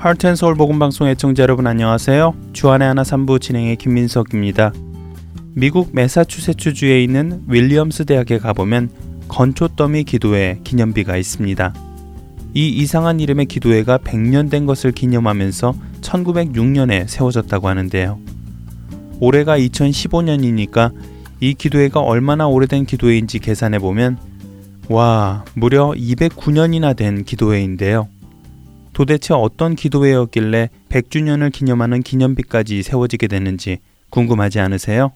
하트앤서울 복음방송 애청자 여러분 안녕하세요. 주안의 하나 3부 진행의 김민석입니다. 미국 매사추세츠주에 있는 윌리엄스 대학에 가보면 건초더미 기도회 기념비가 있습니다. 이 이상한 이름의 기도회가 100년 된 것을 기념하면서 1906년에 세워졌다고 하는데요. 올해가 2015년이니까 이 기도회가 얼마나 오래된 기도회인지 계산해보면 와, 무려 209년이나 된 기도회인데요. 도대체 어떤 기도회였길래 100주년을 기념하는 기념비까지 세워지게 되는지 궁금하지 않으세요?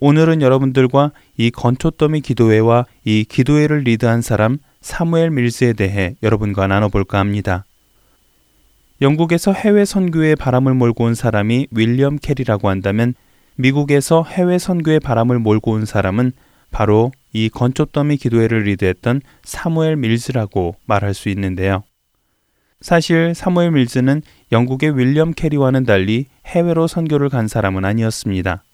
오늘은 여러분들과 이 건초더미 기도회와 이 기도회를 리드한 사람 사무엘 밀스에 대해 여러분과 나눠볼까 합니다. 영국에서 해외 선교의 바람을 몰고 온 사람이 윌리엄 캐리라고 한다면 미국에서 해외 선교의 바람을 몰고 온 사람은 바로 이 건초더미 기도회를 리드했던 사무엘 밀스라고 말할 수 있는데요. 사실 사무엘 밀스는 영국의 윌리엄 캐리와는 달리 해외로 선교를 간 사람은 아니었습니다.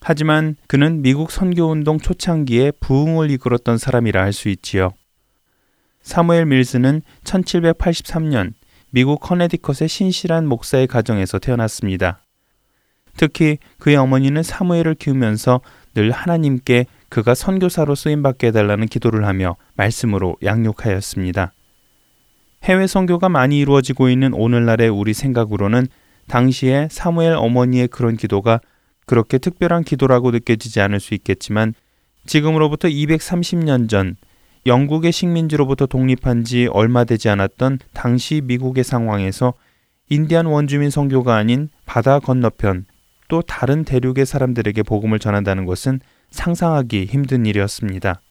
하지만 그는 미국 선교운동 초창기에 부흥을 이끌었던 사람이라 할 수 있지요. 사무엘 밀스는 1783년 미국 커네티컷의 신실한 목사의 가정에서 태어났습니다. 특히 그의 어머니는 사무엘을 키우면서 늘 하나님께 그가 선교사로 쓰임받게 해달라는 기도를 하며 말씀으로 양육하였습니다. 해외 선교가 많이 이루어지고 있는 오늘날의 우리 생각으로는 당시에 사무엘 어머니의 그런 기도가 그렇게 특별한 기도라고 느껴지지 않을 수 있겠지만 지금으로부터 230년 전 영국의 식민지로부터 독립한 지 얼마 되지 않았던 당시 미국의 상황에서 인디안 원주민 선교가 아닌 바다 건너편 또 다른 대륙의 사람들에게 복음을 전한다는 것은 상상하기 힘든 일이었습니다.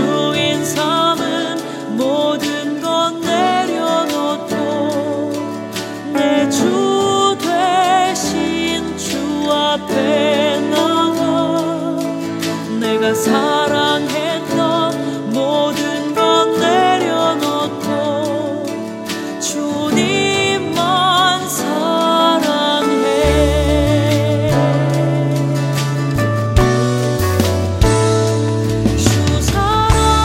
주인 삼은 모든 건 내려놓고 내 주 대신 주 앞에 나가 내가 사랑했던 모든 건 내려놓고 주님만 사랑해. 주 사랑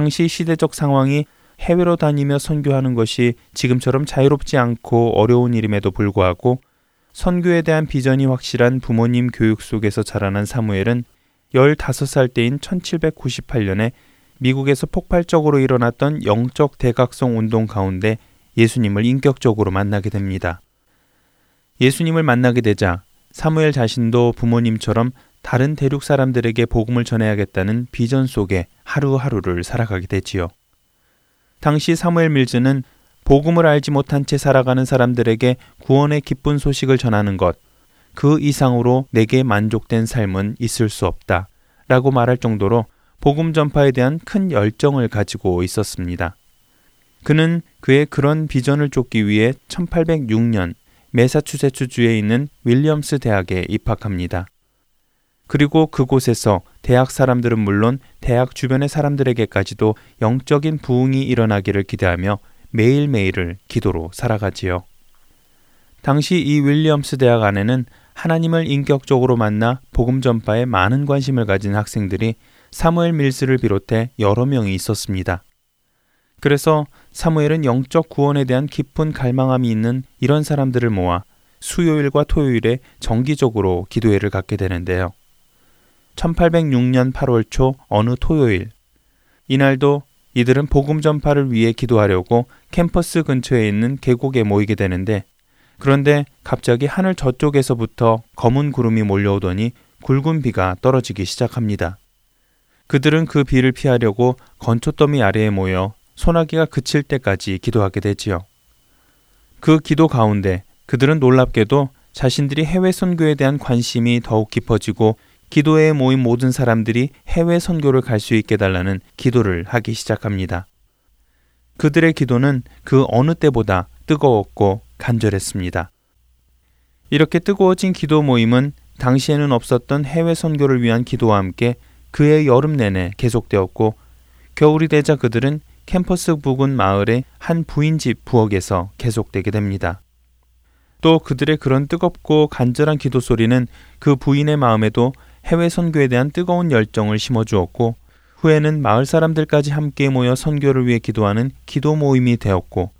당시 시대적 상황이 해외로 다니며 선교하는 것이 지금처럼 자유롭지 않고 어려운 일임에도 불구하고 선교에 대한 비전이 확실한 부모님 교육 속에서 자라난 사무엘은 15살 때인 1798년에 미국에서 폭발적으로 일어났던 영적 대각성 운동 가운데 예수님을 인격적으로 만나게 됩니다. 예수님을 만나게 되자 사무엘 자신도 부모님처럼 다른 대륙 사람들에게 복음을 전해야겠다는 비전 속에 하루하루를 살아가게 되지요. 당시 사무엘 밀즈는 복음을 알지 못한 채 살아가는 사람들에게 구원의 기쁜 소식을 전하는 것, 그 이상으로 내게 만족된 삶은 있을 수 없다 라고 말할 정도로 복음 전파에 대한 큰 열정을 가지고 있었습니다. 그는 그의 그런 비전을 쫓기 위해 1806년 매사추세츠주에 있는 윌리엄스 대학에 입학합니다. 그리고 그곳에서 대학 사람들은 물론 대학 주변의 사람들에게까지도 영적인 부흥이 일어나기를 기대하며 매일매일을 기도로 살아가지요. 당시 이 윌리엄스 대학 안에는 하나님을 인격적으로 만나 복음 전파에 많은 관심을 가진 학생들이 사무엘 밀스를 비롯해 여러 명이 있었습니다. 그래서 사무엘은 영적 구원에 대한 깊은 갈망함이 있는 이런 사람들을 모아 수요일과 토요일에 정기적으로 기도회를 갖게 되는데요. 1806년 8월 초 어느 토요일, 이날도 이들은 복음 전파를 위해 기도하려고 캠퍼스 근처에 있는 계곡에 모이게 되는데, 그런데 갑자기 하늘 저쪽에서부터 검은 구름이 몰려오더니 굵은 비가 떨어지기 시작합니다. 그들은 그 비를 피하려고 건초더미 아래에 모여 소나기가 그칠 때까지 기도하게 되지요. 그 기도 가운데 그들은 놀랍게도 자신들이 해외 선교에 대한 관심이 더욱 깊어지고 기도회에 모인 모든 사람들이 해외 선교를 갈 수 있게 달라는 기도를 하기 시작합니다. 그들의 기도는 그 어느 때보다 뜨거웠고 간절했습니다. 이렇게 뜨거워진 기도 모임은 당시에는 없었던 해외 선교를 위한 기도와 함께 그해 여름 내내 계속되었고, 겨울이 되자 그들은 캠퍼스 부근 마을의 한 부인집 부엌에서 계속되게 됩니다. 또 그들의 그런 뜨겁고 간절한 기도 소리는 그 부인의 마음에도 해외 선교에 대한 뜨거운 열정을 심어주었고, 후에는 마을 사람들까지 함께 모여 선교를 위해 기도하는 기도 모임이 되었고,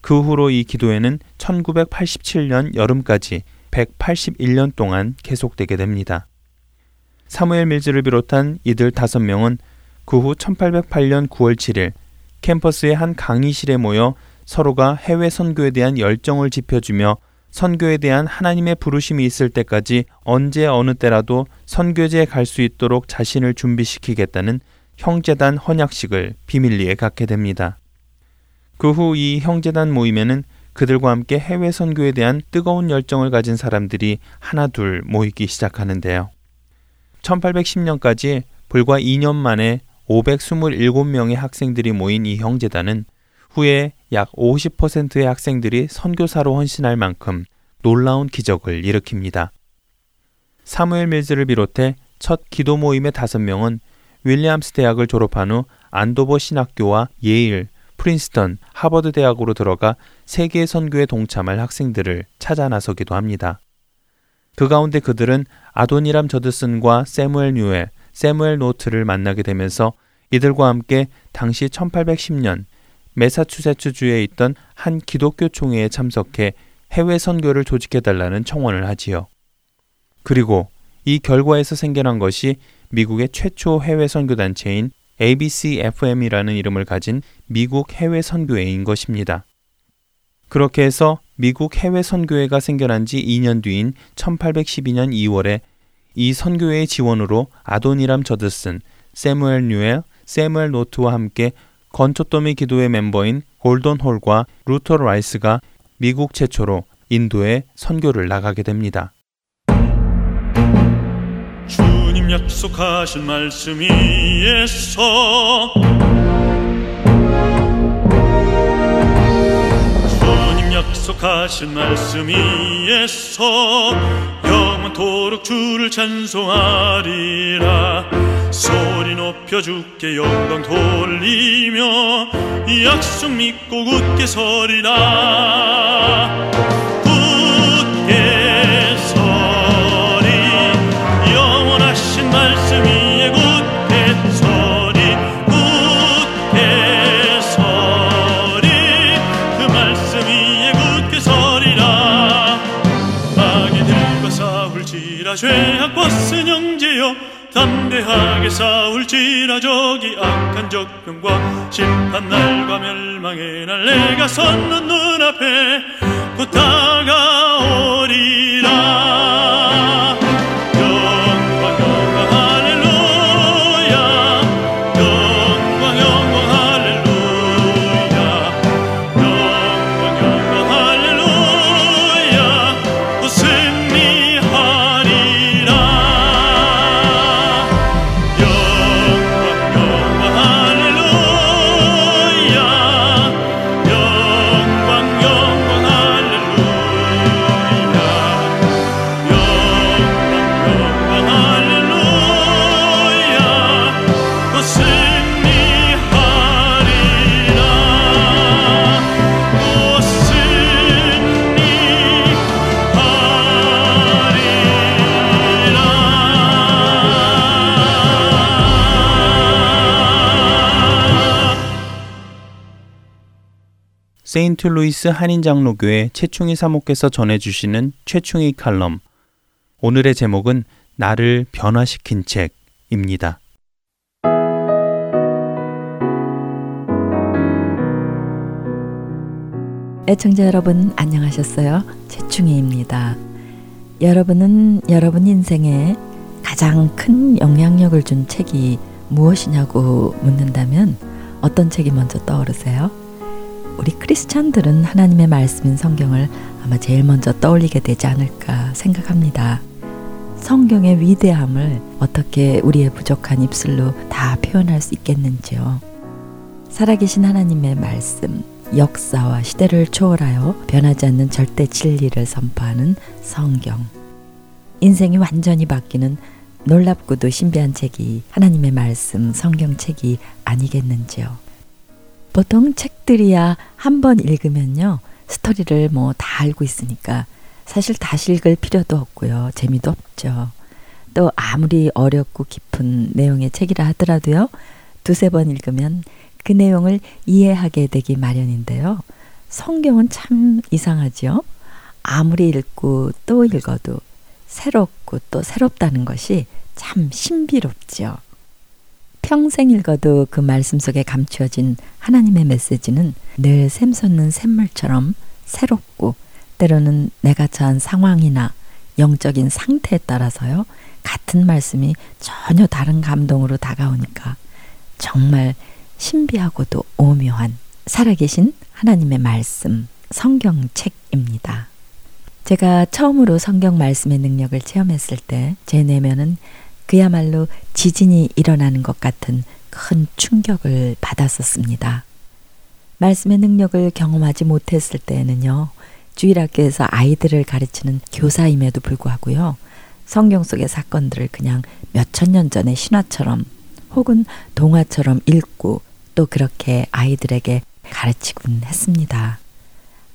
그 후로 이 기도회는 1987년 여름까지 181년 동안 계속되게 됩니다. 사무엘 밀즈를 비롯한 이들 5명은 그 후 1808년 9월 7일 캠퍼스의 한 강의실에 모여 서로가 해외 선교에 대한 열정을 지펴주며 선교에 대한 하나님의 부르심이 있을 때까지 언제 어느 때라도 선교지에 갈 수 있도록 자신을 준비시키겠다는 형제단 헌약식을 비밀리에 갖게 됩니다. 그 후 이 형제단 모임에는 그들과 함께 해외 선교에 대한 뜨거운 열정을 가진 사람들이 하나둘 모이기 시작하는데요. 1810년까지 불과 2년 만에 527명의 학생들이 모인 이 형제단은 후에 약 50%의 학생들이 선교사로 헌신할 만큼 놀라운 기적을 일으킵니다. 사무엘 밀즈를 비롯해 첫 기도 모임의 5명은 윌리엄스 대학을 졸업한 후 안도버 신학교와 예일, 프린스턴, 하버드 대학으로 들어가 세계 선교에 동참할 학생들을 찾아 나서기도 합니다. 그 가운데 그들은 아도니람 저드슨과 세무엘 뉴엘, 세무엘 노트를 만나게 되면서 이들과 함께 당시 1810년 매사추세츠주에 있던 한 기독교 총회에 참석해 해외 선교를 조직해달라는 청원을 하지요. 그리고 이 결과에서 생겨난 것이 미국의 최초 해외 선교단체인 ABCFM이라는 이름을 가진 미국 해외 선교회인 것입니다. 그렇게 해서 미국 해외 선교회가 생겨난 지 2년 뒤인 1812년 2월에 이 선교회의 지원으로 아도니람 저드슨, 세무엘 뉴엘, 세무엘 노트와 함께 건초더미 기도회 멤버인 골던 홀과 루터 라이스가 미국 최초로 인도에 선교를 나가게 됩니다. 주님 약속하신 말씀 위에서, 주님 약속하신 말씀 위에서 영원토록 주를 찬송하리라. 소리 높여 주께 영광 돌리며 약속 믿고 굳게 서리라. 굳게 서리, 영원하신 말씀 위에 굳게 서리. 내가 죄악 벗은 형제여 담대하게 싸울지라 저기 악한 적병과 심판날과 멸망의 날 내가 섰는 눈앞에 곧 다가오리라. 영광 영광 할렐루야, 영광 영광 할렐루야, 영광 영광 할렐루야, 곧 승리하리라. 영광 영광 할렐루야, 영광 영광 할렐루야, 영광 영광 할렐루야, 곧 승리하리라. 곧 승리하리라. 세인트루이스 한인장로교회 최충희 사목께서 전해주시는 최충희 칼럼, 오늘의 제목은 나를 변화시킨 책입니다. 애청자 여러분 안녕하셨어요? 최충희입니다. 여러분은 여러분 인생에 가장 큰 영향력을 준 책이 무엇이냐고 묻는다면 어떤 책이 먼저 떠오르세요? 우리 크리스찬들은 하나님의 말씀인 성경을 아마 제일 먼저 떠올리게 되지 않을까 생각합니다. 성경의 위대함을 어떻게 우리의 부족한 입술로 다 표현할 수 있겠는지요. 살아계신 하나님의 말씀, 역사와 시대를 초월하여 변하지 않는 절대 진리를 선포하는 성경. 인생이 완전히 바뀌는 놀랍고도 신비한 책이 하나님의 말씀, 성경책이 아니겠는지요. 보통 책들이야 한 번 읽으면요, 스토리를 뭐 다 알고 있으니까 사실 다시 읽을 필요도 없고요, 재미도 없죠. 또 아무리 어렵고 깊은 내용의 책이라 하더라도요, 두세 번 읽으면 그 내용을 이해하게 되기 마련인데요, 성경은 참 이상하지요. 아무리 읽고 또 읽어도 새롭고 또 새롭다는 것이 참 신비롭지요. 평생 읽어도 그 말씀 속에 감추어진 하나님의 메시지는 늘 샘솟는 샘물처럼 새롭고, 때로는 내가 처한 상황이나 영적인 상태에 따라서요, 같은 말씀이 전혀 다른 감동으로 다가오니까 정말 신비하고도 오묘한 살아계신 하나님의 말씀, 성경책입니다. 제가 처음으로 성경 말씀의 능력을 체험했을 때 제 내면은 그야말로 지진이 일어나는 것 같은 큰 충격을 받았었습니다. 말씀의 능력을 경험하지 못했을 때에는요, 주일학교에서 아이들을 가르치는 교사임에도 불구하고요, 성경 속의 사건들을 그냥 몇천 년 전의 신화처럼 혹은 동화처럼 읽고 또 그렇게 아이들에게 가르치곤 했습니다.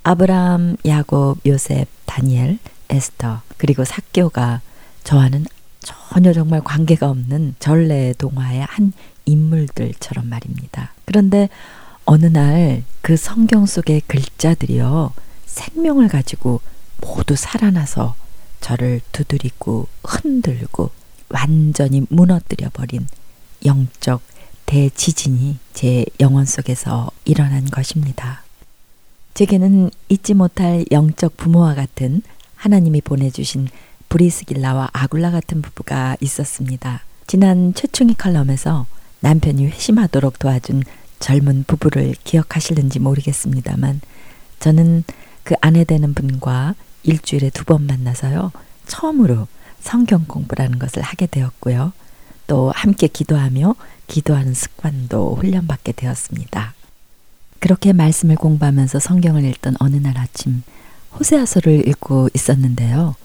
아브라함, 야곱, 요셉, 다니엘, 에스터, 그리고 삭개오가 저와는 전혀 정말 관계가 없는 전래 동화의 한 인물들처럼 말입니다. 그런데 어느 날 그 성경 속의 글자들이요, 생명을 가지고 모두 살아나서 저를 두드리고 흔들고 완전히 무너뜨려버린 영적 대지진이 제 영혼 속에서 일어난 것입니다. 제게는 잊지 못할 영적 부모와 같은 하나님이 보내주신 브리스길라와 아굴라 같은 부부가 있었습니다. 지난 최충희 칼럼에서 남편이 회심하도록 도와준 젊은 부부를 기억하실는지 모르겠습니다만, 저는 그 아내 되는 분과 일주일에 2번 만나서요, 처음으로 성경 공부라는 것을 하게 되었고요, 또 함께 기도하며 기도하는 습관도 훈련받게 되었습니다. 그렇게 말씀을 공부하면서 성경을 읽던 어느 날 아침, 호세아서를 읽고 있었는데요,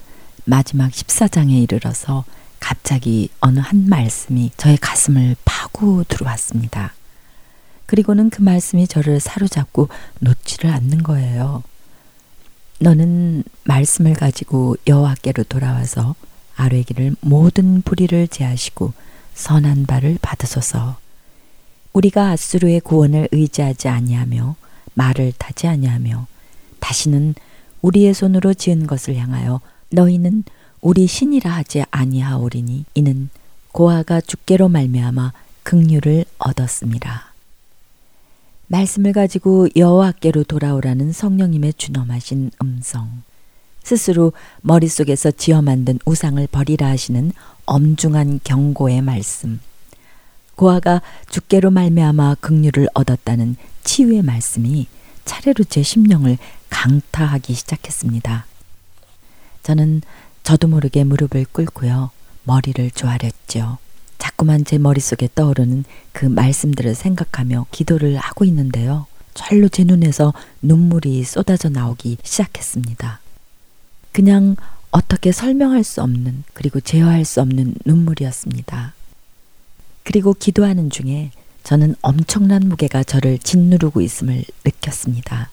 마지막 14장에 이르러서 갑자기 어느 한 말씀이 저의 가슴을 파고 들어왔습니다. 그리고는 그 말씀이 저를 사로잡고 놓지를 않는 거예요. 너는 말씀을 가지고 여호와께로 돌아와서 아뢰 기를 모든 불의를 제하시고 선한 바를 받으소서. 우리가 아수르의 구원을 의지하지 아니하며 말을 타지 아니하며 다시는 우리의 손으로 지은 것을 향하여 너희는 우리 신이라 하지 아니하오리니 이는 고아가 주께로 말미암아 긍휼을 얻었습니다. 말씀을 가지고 여호와께로 돌아오라는 성령님의 준엄하신 음성, 스스로 머릿속에서 지어 만든 우상을 버리라 하시는 엄중한 경고의 말씀, 고아가 주께로 말미암아 긍휼을 얻었다는 치유의 말씀이 차례로 제 심령을 강타하기 시작했습니다. 저도 모르게 무릎을 꿇고요. 머리를 조아렸죠. 자꾸만 제 머릿속에 떠오르는 그 말씀들을 생각하며 기도를 하고 있는데요. 절로 제 눈에서 눈물이 쏟아져 나오기 시작했습니다. 그냥 어떻게 설명할 수 없는, 그리고 제어할 수 없는 눈물이었습니다. 그리고 기도하는 중에 저는 엄청난 무게가 저를 짓누르고 있음을 느꼈습니다.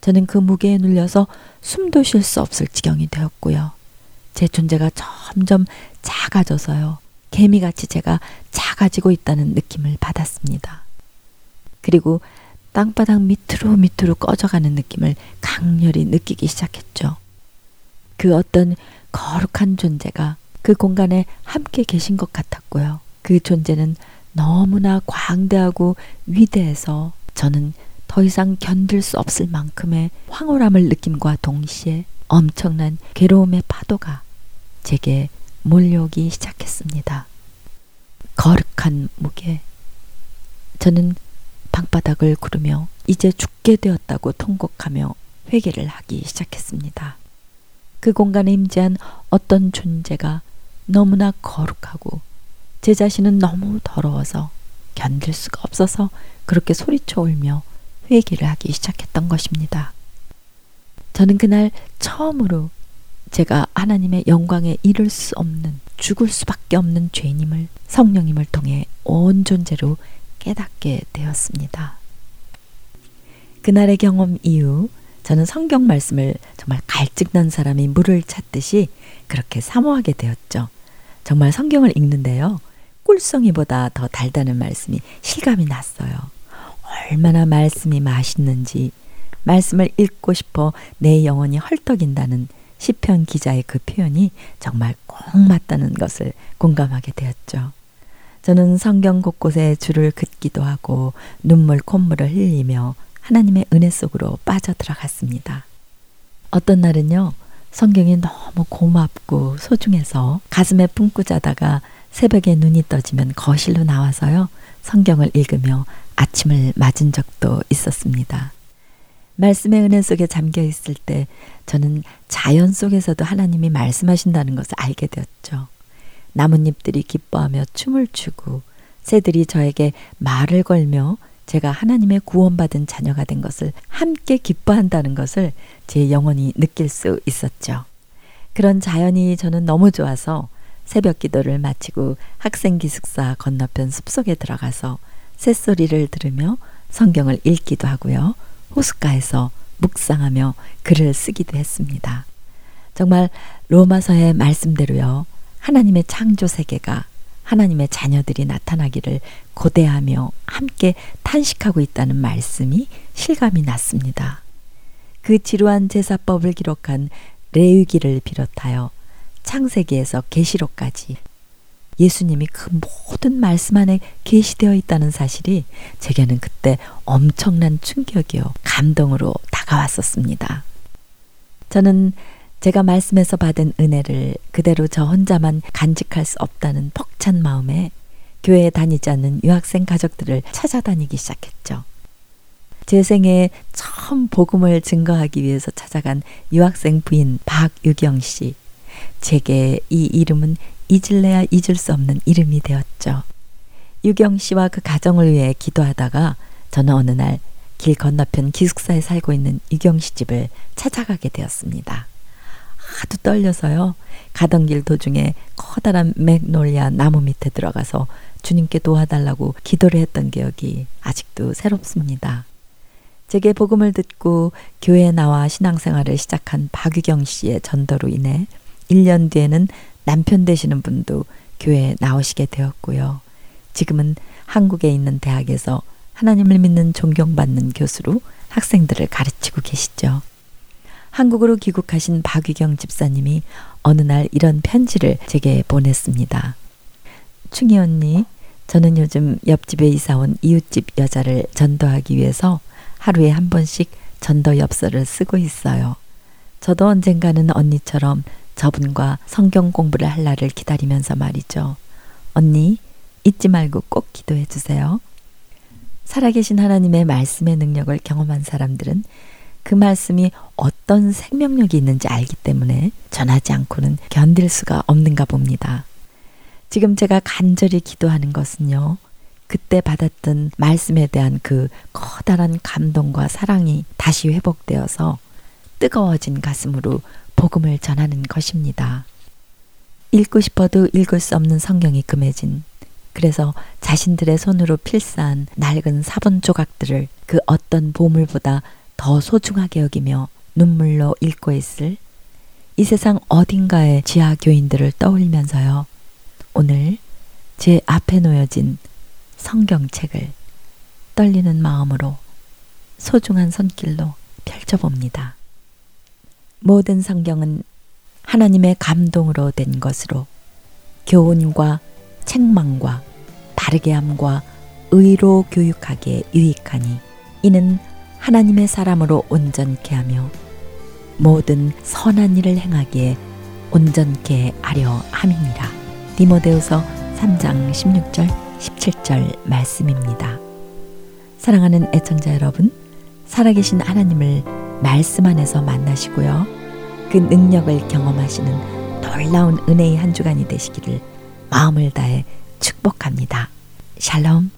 저는 그 무게에 눌려서 숨도 쉴 수 없을 지경이 되었고요. 제 존재가 점점 작아져서요. 개미같이 제가 작아지고 있다는 느낌을 받았습니다. 그리고 땅바닥 밑으로 꺼져가는 느낌을 강렬히 느끼기 시작했죠. 그 어떤 거룩한 존재가 그 공간에 함께 계신 것 같았고요. 그 존재는 너무나 광대하고 위대해서 저는 더 이상 견딜 수 없을 만큼의 황홀함을 느낌과 동시에 엄청난 괴로움의 파도가 제게 몰려오기 시작했습니다. 거룩한 무게. 저는 방바닥을 구르며 이제 죽게 되었다고 통곡하며 회개를 하기 시작했습니다. 그 공간에 임재한 어떤 존재가 너무나 거룩하고 제 자신은 너무 더러워서 견딜 수가 없어서 그렇게 소리쳐 울며 회개를 하기 시작했던 것입니다. 저는 그날 처음으로 제가 하나님의 영광에 이를 수 없는, 죽을 수밖에 없는 죄인임을 성령님을 통해 온 존재로 깨닫게 되었습니다. 그날의 경험 이후 저는 성경 말씀을 정말 갈증난 사람이 물을 찾듯이 그렇게 사모하게 되었죠. 정말 성경을 읽는데요. 꿀송이보다 더 달다는 말씀이 실감이 났어요. 얼마나 말씀이 맛있는지, 말씀을 읽고 싶어 내 영혼이 헐떡인다는 시편 기자의 그 표현이 정말 꼭 맞다는 것을 공감하게 되었죠. 저는 성경 곳곳에 줄을 긋기도 하고 눈물 콧물을 흘리며 하나님의 은혜 속으로 빠져들어갔습니다. 어떤 날은요. 성경이 너무 고맙고 소중해서 가슴에 품고 자다가 새벽에 눈이 떠지면 거실로 나와서요. 성경을 읽으며 아침을 맞은 적도 있었습니다. 말씀의 은혜 속에 잠겨 있을 때 저는 자연 속에서도 하나님이 말씀하신다는 것을 알게 되었죠. 나뭇잎들이 기뻐하며 춤을 추고 새들이 저에게 말을 걸며 제가 하나님의 구원받은 자녀가 된 것을 함께 기뻐한다는 것을 제 영혼이 느낄 수 있었죠. 그런 자연이 저는 너무 좋아서 새벽 기도를 마치고 학생 기숙사 건너편 숲속에 들어가서 새소리를 들으며 성경을 읽기도 하고요. 호숫가에서 묵상하며 글을 쓰기도 했습니다. 정말 로마서의 말씀대로요. 하나님의 창조 세계가 하나님의 자녀들이 나타나기를 고대하며 함께 탄식하고 있다는 말씀이 실감이 났습니다. 그 지루한 제사법을 기록한 레위기를 비롯하여 창세기에서 계시록까지 예수님이 그 모든 말씀 안에 계시되어 있다는 사실이 제게는 그때 엄청난 충격이요 감동으로 다가왔었습니다. 저는 제가 말씀에서 받은 은혜를 그대로 저 혼자만 간직할 수 없다는 벅찬 마음에 교회에 다니지 않는 유학생 가족들을 찾아다니기 시작했죠. 제 생에 처음 복음을 증거하기 위해서 찾아간 유학생 부인 박유경 씨. 제게 이 이름은 잊을래야 잊을 수 없는 이름이 되었죠. 유경 씨와 그 가정을 위해 기도하다가 저는 어느 날 길 건너편 기숙사에 살고 있는 유경 씨 집을 찾아가게 되었습니다. 하도 떨려서요. 가던 길 도중에 커다란 맥놀리아 나무 밑에 들어가서 주님께 도와달라고 기도를 했던 기억이 아직도 새롭습니다. 제게 복음을 듣고 교회에 나와 신앙생활을 시작한 박유경 씨의 전도로 인해 1년 뒤에는 남편 되시는 분도 교회에 나오시게 되었고요. 지금은 한국에 있는 대학에서 하나님을 믿는 존경받는 교수로 학생들을 가르치고 계시죠. 한국으로 귀국하신 박유경 집사님이 어느 날 이런 편지를 제게 보냈습니다. 충희 언니, 저는 요즘 옆집에 이사온 이웃집 여자를 전도하기 위해서 하루에 한 번씩 전도 엽서를 쓰고 있어요. 저도 언젠가는 언니처럼 저분과 성경 공부를 할 날을 기다리면서 말이죠. 언니, 잊지 말고 꼭 기도해 주세요. 살아계신 하나님의 말씀의 능력을 경험한 사람들은 그 말씀이 어떤 생명력이 있는지 알기 때문에 전하지 않고는 견딜 수가 없는가 봅니다. 지금 제가 간절히 기도하는 것은요, 그때 받았던 말씀에 대한 그 커다란 감동과 사랑이 다시 회복되어서 뜨거워진 가슴으로 복음을 전하는 것입니다. 읽고 싶어도 읽을 수 없는 성경이 금해진, 그래서 자신들의 손으로 필사한 낡은 사본 조각들을 그 어떤 보물보다 더 소중하게 여기며 눈물로 읽고 있을 이 세상 어딘가의 지하 교인들을 떠올리면서요, 오늘 제 앞에 놓여진 성경책을 떨리는 마음으로 소중한 손길로 펼쳐봅니다. 모든 성경은 하나님의 감동으로 된 것으로 교훈과 책망과 바르게함과 의로 교육하기에 유익하니, 이는 하나님의 사람으로 온전케 하며 모든 선한 일을 행하기에 온전케 하려 함이니라. 디모데후서 3장 16절 17절 말씀입니다. 사랑하는 애청자 여러분, 살아계신 하나님을 말씀 안에서 만나시고요, 그 능력을 경험하시는 놀라운 은혜의 한 주간이 되시기를 마음을 다해 축복합니다. 샬롬.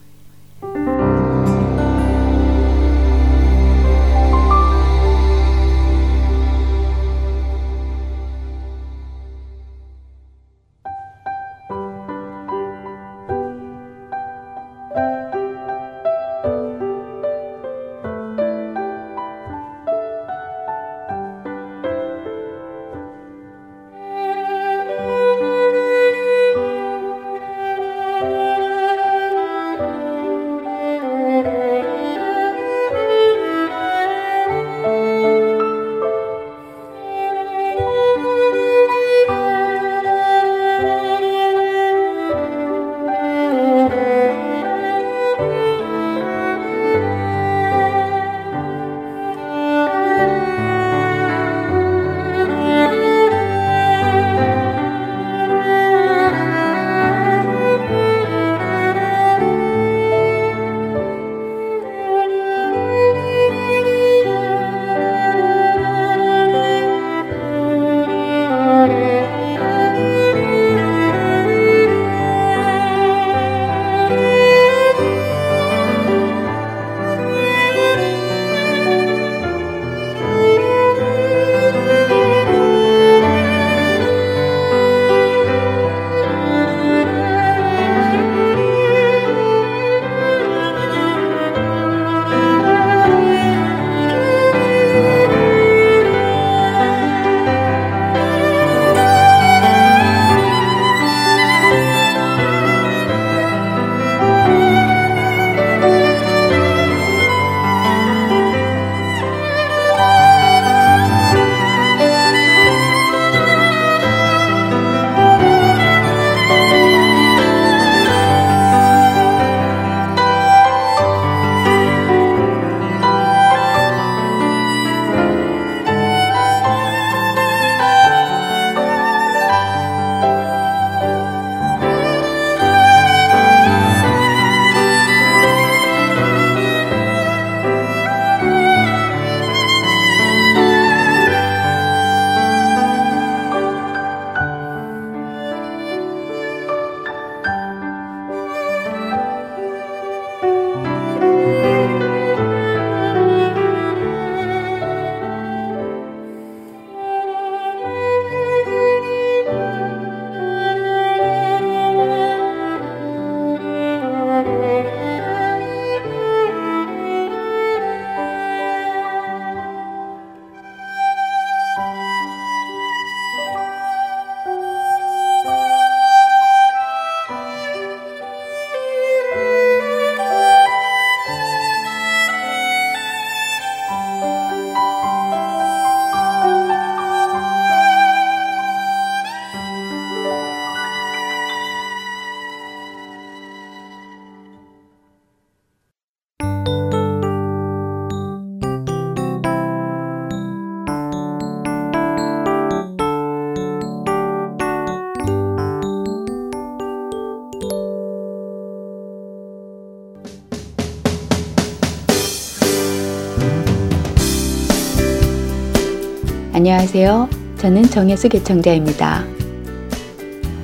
안녕하세요. 저는 정혜수 개청자입니다.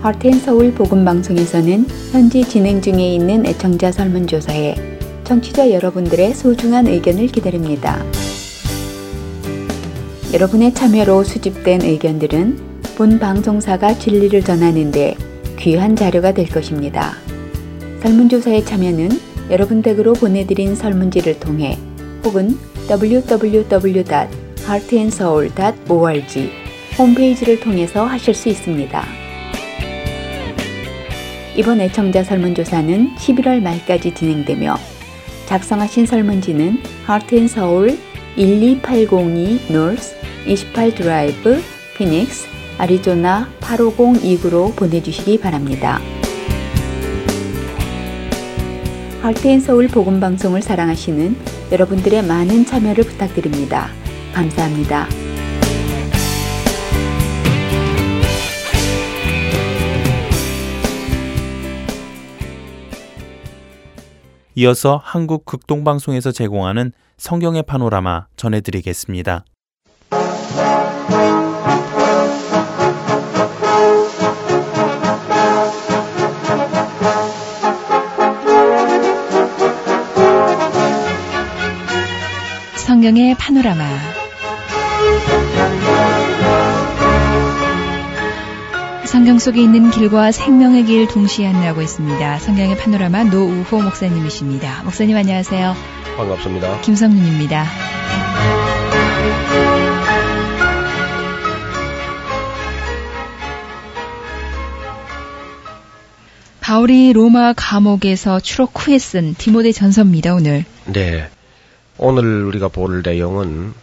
하트앤서울 복음방송에서는 현지 진행 중에 있는 애청자 설문조사에 청취자 여러분들의 소중한 의견을 기다립니다. 여러분의 참여로 수집된 의견들은 본 방송사가 진리를 전하는 데 귀한 자료가 될 것입니다. 설문조사에 참여는 여러분 댁으로 보내드린 설문지를 통해 혹은 www.heartandseoul.org 홈페이지를 통해서 하실 수 있습니다. 이번 애청자 설문조사는 11월 말까지 진행되며 작성하신 설문지는 하트앤서울 12802 North 28 Drive, Phoenix, 아리조나 85029로 보내주시기 바랍니다. 하트앤서울 복음방송을 사랑하시는 여러분들의 많은 참여를 부탁드립니다. 감사합니다. 이어서 한국 극동방송에서 제공하는 성경의 파노라마 전해드리겠습니다. 성경의 파노라마. 성경 속에 있는 길과 생명의 길 동시에 안내하고 있습니다. 성경의 파노라마 노우호 목사님이십니다. 목사님 안녕하세요. 반갑습니다. 김성윤입니다. 바울이 로마 감옥에서 추록 후에 쓴 디모데 전서입니다. 오늘. 네. 오늘 우리가 볼 내용은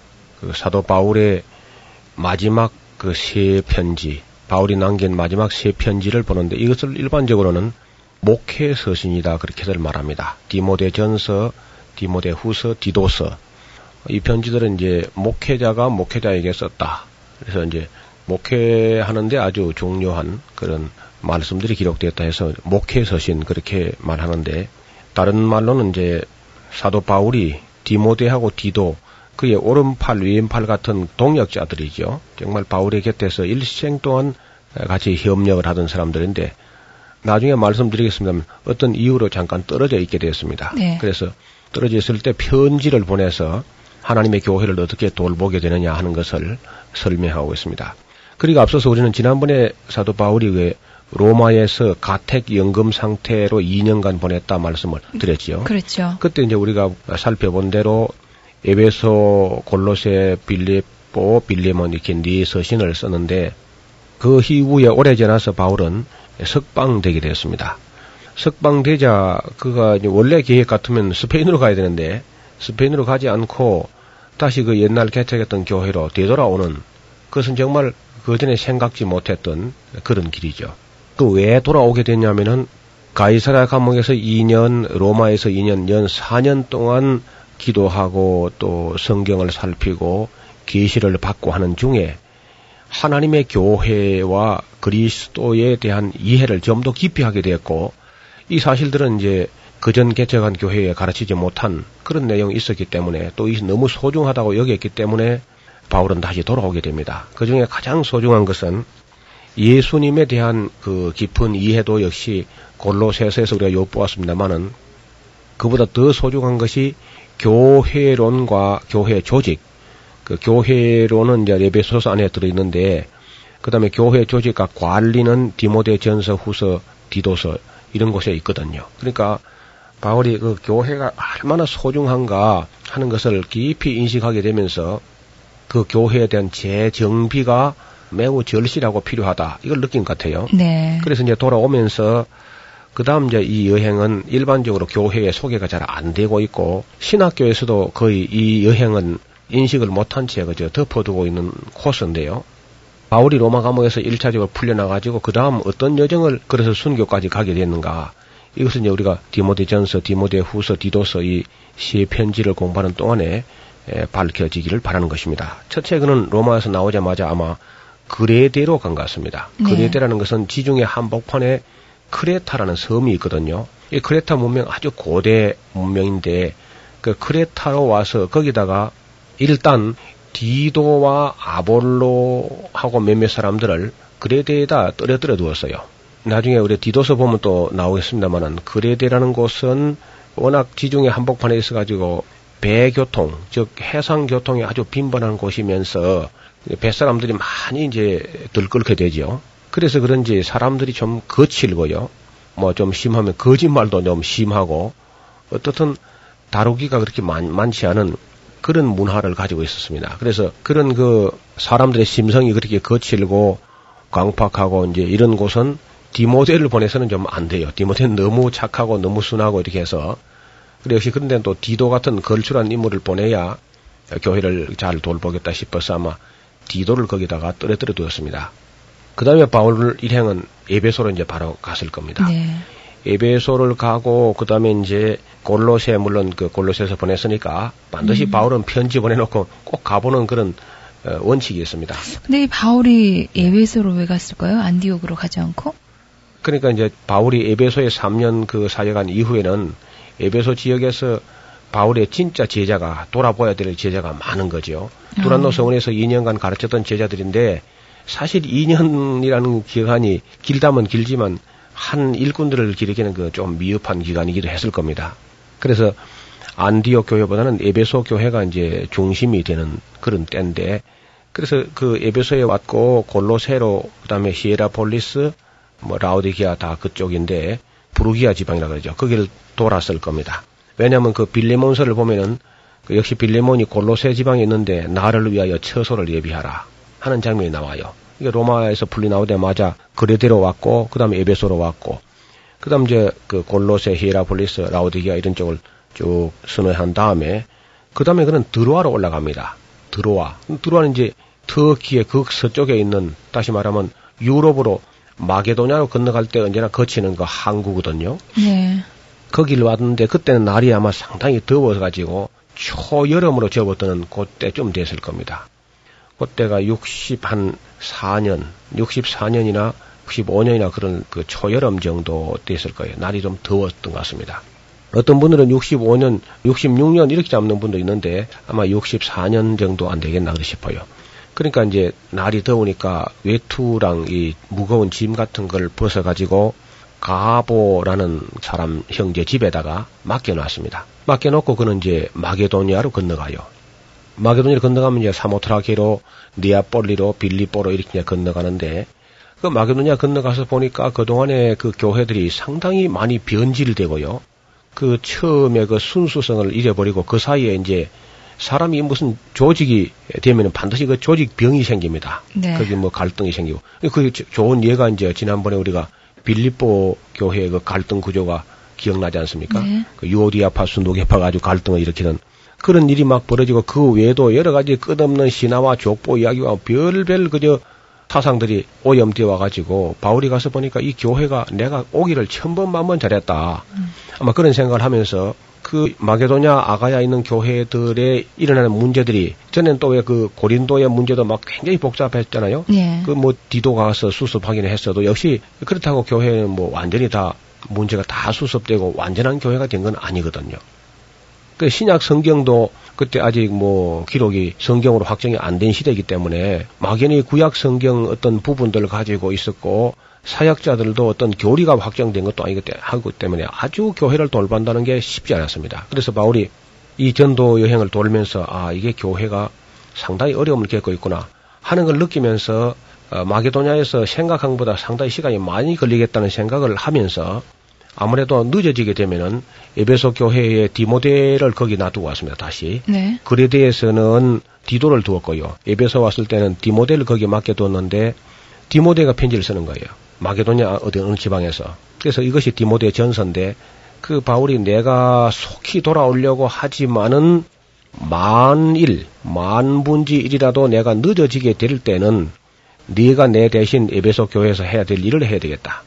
그 사도 바울의 마지막 그 세 편지, 바울이 남긴 마지막 세 편지를 보는데 이것을 일반적으로는 목회 서신이다 그렇게들 말합니다. 디모데 전서, 디모데 후서, 디도서 이 편지들은 이제 목회자가 목회자에게 썼다. 그래서 이제 목회하는데 아주 중요한 그런 말씀들이 기록되었다 해서 목회 서신 그렇게 말하는데 다른 말로는 이제 사도 바울이 디모데하고 디도 그의 오른팔 왼팔 같은 동역자들이죠. 정말 바울의 곁에서 일생 동안 같이 협력을 하던 사람들인데 나중에 말씀드리겠습니다만 어떤 이유로 잠깐 떨어져 있게 되었습니다. 네. 그래서 떨어져 있을 때 편지를 보내서 하나님의 교회를 어떻게 돌보게 되느냐 하는 것을 설명하고 있습니다. 그리고 앞서서 우리는 지난번에 사도 바울이 왜 로마에서 가택연금 상태로 2년간 보냈다 말씀을 드렸지요. 그렇죠. 그때 이제 우리가 살펴본 대로 에베소, 골로새, 빌립보, 빌레몬 이렇게 네 서신을 썼는데 그 이후에 오래 지나서 바울은 석방되게 되었습니다. 석방되자 그가 이제 원래 계획 같으면 스페인으로 가야 되는데 스페인으로 가지 않고 다시 그 옛날 개척했던 교회로 되돌아오는 그것은 정말 그전에 생각지 못했던 그런 길이죠. 그 왜 돌아오게 됐냐면은 가이사랴 감옥에서 2년, 로마에서 2년, 연 4년 동안 기도하고 또 성경을 살피고 계시를 받고 하는 중에 하나님의 교회와 그리스도에 대한 이해를 좀 더 깊이 하게 되었고 이 사실들은 이제 그전 개척한 교회에 가르치지 못한 그런 내용이 있었기 때문에 또 너무 소중하다고 여겼기 때문에 바울은 다시 돌아오게 됩니다. 그 중에 가장 소중한 것은 예수님에 대한 그 깊은 이해도 역시 골로새서에서 우리가 엿보았습니다만은 그보다 더 소중한 것이 교회론과 교회 조직. 그 교회론은 이제 에베소서 안에 들어있는데 그 다음에 교회 조직과 관리는 디모데 전서, 후서, 디도서 이런 곳에 있거든요. 그러니까 바울이 그 교회가 얼마나 소중한가 하는 것을 깊이 인식하게 되면서 그 교회에 대한 재정비가 매우 절실하고 필요하다. 이걸 느낀 것 같아요. 네. 그래서 이제 돌아오면서 그 다음 이제 이 여행은 일반적으로 교회에 소개가 잘 안 되고 있고 신학교에서도 거의 이 여행은 인식을 못한 채 그저 덮어두고 있는 코스인데요. 바울이 로마 감옥에서 1차적으로 풀려나가지고 그 다음 어떤 여정을 그래서 순교까지 가게 됐는가. 이것은 이제 우리가 디모데 전서, 디모데 후서, 디도서 이 세 편지를 공부하는 동안에 밝혀지기를 바라는 것입니다. 첫째 그는 로마에서 나오자마자 아마 그레데로 간 것 같습니다. 네. 그레데라는 것은 지중해 한복판에 크레타라는 섬이 있거든요. 이 크레타 문명 아주 고대 문명인데 그 크레타로 와서 거기다가 일단 디도와 아볼로하고 몇몇 사람들을 그레데에다 떨어뜨려 두었어요. 나중에 우리 디도서 보면 또 나오겠습니다만은 그레데라는 곳은 워낙 지중해 한복판에 있어가지고 배교통, 즉 해상교통이 아주 빈번한 곳이면서 뱃사람들이 많이 이제 들끓게 되죠. 그래서 그런지 사람들이 좀 거칠고요. 뭐 좀 심하면 거짓말도 좀 심하고 어떻든 다루기가 그렇게 많지 않은 그런 문화를 가지고 있었습니다. 그래서 그런 그 사람들의 심성이 그렇게 거칠고 광팍하고 이제 이런 곳은 디모데를 보내서는 좀 안 돼요. 디모데는 너무 착하고 너무 순하고 이렇게 해서 그래 역시 그런 데는 또 디도 같은 걸출한 인물을 보내야 교회를 잘 돌보겠다 싶어서 아마 디도를 거기다가 떨어뜨려 두었습니다. 그 다음에 바울 일행은 에베소로 이제 바로 갔을 겁니다. 네. 에베소를 가고 그 다음에 이제 골로새, 물론 그 골로새에서 보냈으니까 반드시 바울은 편지 보내놓고 꼭 가보는 그런 원칙이 있습니다. 근데 이 바울이 에베소로 왜 갔을까요? 안디옥으로 가지 않고? 그러니까 이제 바울이 에베소에 3년 그 사역한 이후에는 에베소 지역에서 바울의 진짜 제자가, 돌아봐야 될 제자가 많은 거죠. 두란노 서원에서 2년간 가르쳤던 제자들인데 사실 2년이라는 기간이 길다면 길지만 한 일꾼들을 기르기는 그 좀 미흡한 기간이기도 했을 겁니다. 그래서 안디옥 교회보다는 에베소 교회가 이제 중심이 되는 그런 때인데, 그래서 그 에베소에 왔고 골로새로, 그다음에 히에라폴리스, 뭐 라오디게아 다 그쪽인데 부르기아 지방이라고 그러죠. 거기를 돌았을 겁니다. 왜냐하면 그 빌레몬서를 보면은 그 역시 빌레몬이 골로새 지방에 있는데 나를 위하여 처소를 예비하라 하는 장면이 나와요. 이게 로마에서 풀리 나오자마자 그레데로 왔고, 그 다음에 에베소로 왔고, 그 다음 이제 그 골로새, 히에라폴리스, 라오디게아 이런 쪽을 쭉 선회한 다음에, 그 다음에 그는 드로아로 올라갑니다. 드로아. 드로아는 이제 터키의 극서쪽에 있는, 다시 말하면 유럽으로 마게도냐로 건너갈 때 언제나 거치는 그 항구거든요. 네. 거길 왔는데 그때는 날이 아마 상당히 더워가지고 초여름으로 접어드는 그때쯤 됐을 겁니다. 그때가 64년이나 65년이나 그런 그 초여름 정도 됐을 거예요. 날이 좀 더웠던 것 같습니다. 어떤 분들은 65년, 66년 이렇게 잡는 분도 있는데 아마 64년 정도 안 되겠나 싶어요. 그러니까 이제 날이 더우니까 외투랑 이 무거운 짐 같은 걸 벗어가지고 가보라는 사람 형제 집에다가 맡겨놨습니다. 맡겨놓고 그는 이제 마게도니아로 건너가요. 마게도니아로 건너가면 이제 사모트라케로, 니아폴리로, 빌립보로 이렇게 건너가는데, 그 마게도니아 건너가서 보니까 그동안에 그 교회들이 상당히 많이 변질되고요. 그 처음에 그 순수성을 잃어버리고 그 사이에 이제 사람이 무슨 조직이 되면은 반드시 그 조직병이 생깁니다. 네. 거기 뭐 갈등이 생기고. 그 좋은 예가 이제 지난번에 우리가 빌립보 교회의 그 갈등 구조가 기억나지 않습니까? 네. 그 유오디아파, 순도계파가 아주 갈등을 일으키는 그런 일이 막 벌어지고, 그 외에도 여러 가지 끝없는 신화와 족보 이야기와 별별 그저 사상들이 오염되어 와가지고, 바울이 가서 보니까 이 교회가 내가 오기를 1000번 만번 잘했다. 아마 그런 생각을 하면서 그 마게도냐, 아가야 있는 교회들의 일어나는 문제들이, 전에는 또 왜 그 고린도의 문제도 막 굉장히 복잡했잖아요. 예. 그 뭐 디도 가서 수습하긴 했어도 역시 그렇다고 교회는 뭐 완전히 다 문제가 다 수습되고 완전한 교회가 된 건 아니거든요. 그 신약 성경도 그때 아직 뭐 기록이 성경으로 확정이 안 된 시대이기 때문에 막연히 구약 성경 어떤 부분들을 가지고 있었고, 사역자들도 어떤 교리가 확정된 것도 아니기 때문에 아주 교회를 돌반다는 게 쉽지 않았습니다. 그래서 바울이 이 전도 여행을 돌면서 아, 이게 교회가 상당히 어려움을 겪고 있구나 하는 걸 느끼면서 마게도냐에서 생각한 것보다 상당히 시간이 많이 걸리겠다는 생각을 하면서 아무래도 늦어지게 되면은 에베소 교회에 디모데를 거기 놔두고 왔습니다. 다시. 네. 그레데에서는 디도를 두었고요. 에베소 왔을 때는 디모데를 거기 맡겨두었는데 디모데가 편지를 쓰는 거예요. 마게도냐 어느 지방에서. 그래서 이것이 디모데 전서인데, 그 바울이 내가 속히 돌아오려고 하지만은 만일 만분지 일이라도 내가 늦어지게 될 때는 네가 내 대신 에베소 교회에서 해야 될 일을 해야 되겠다.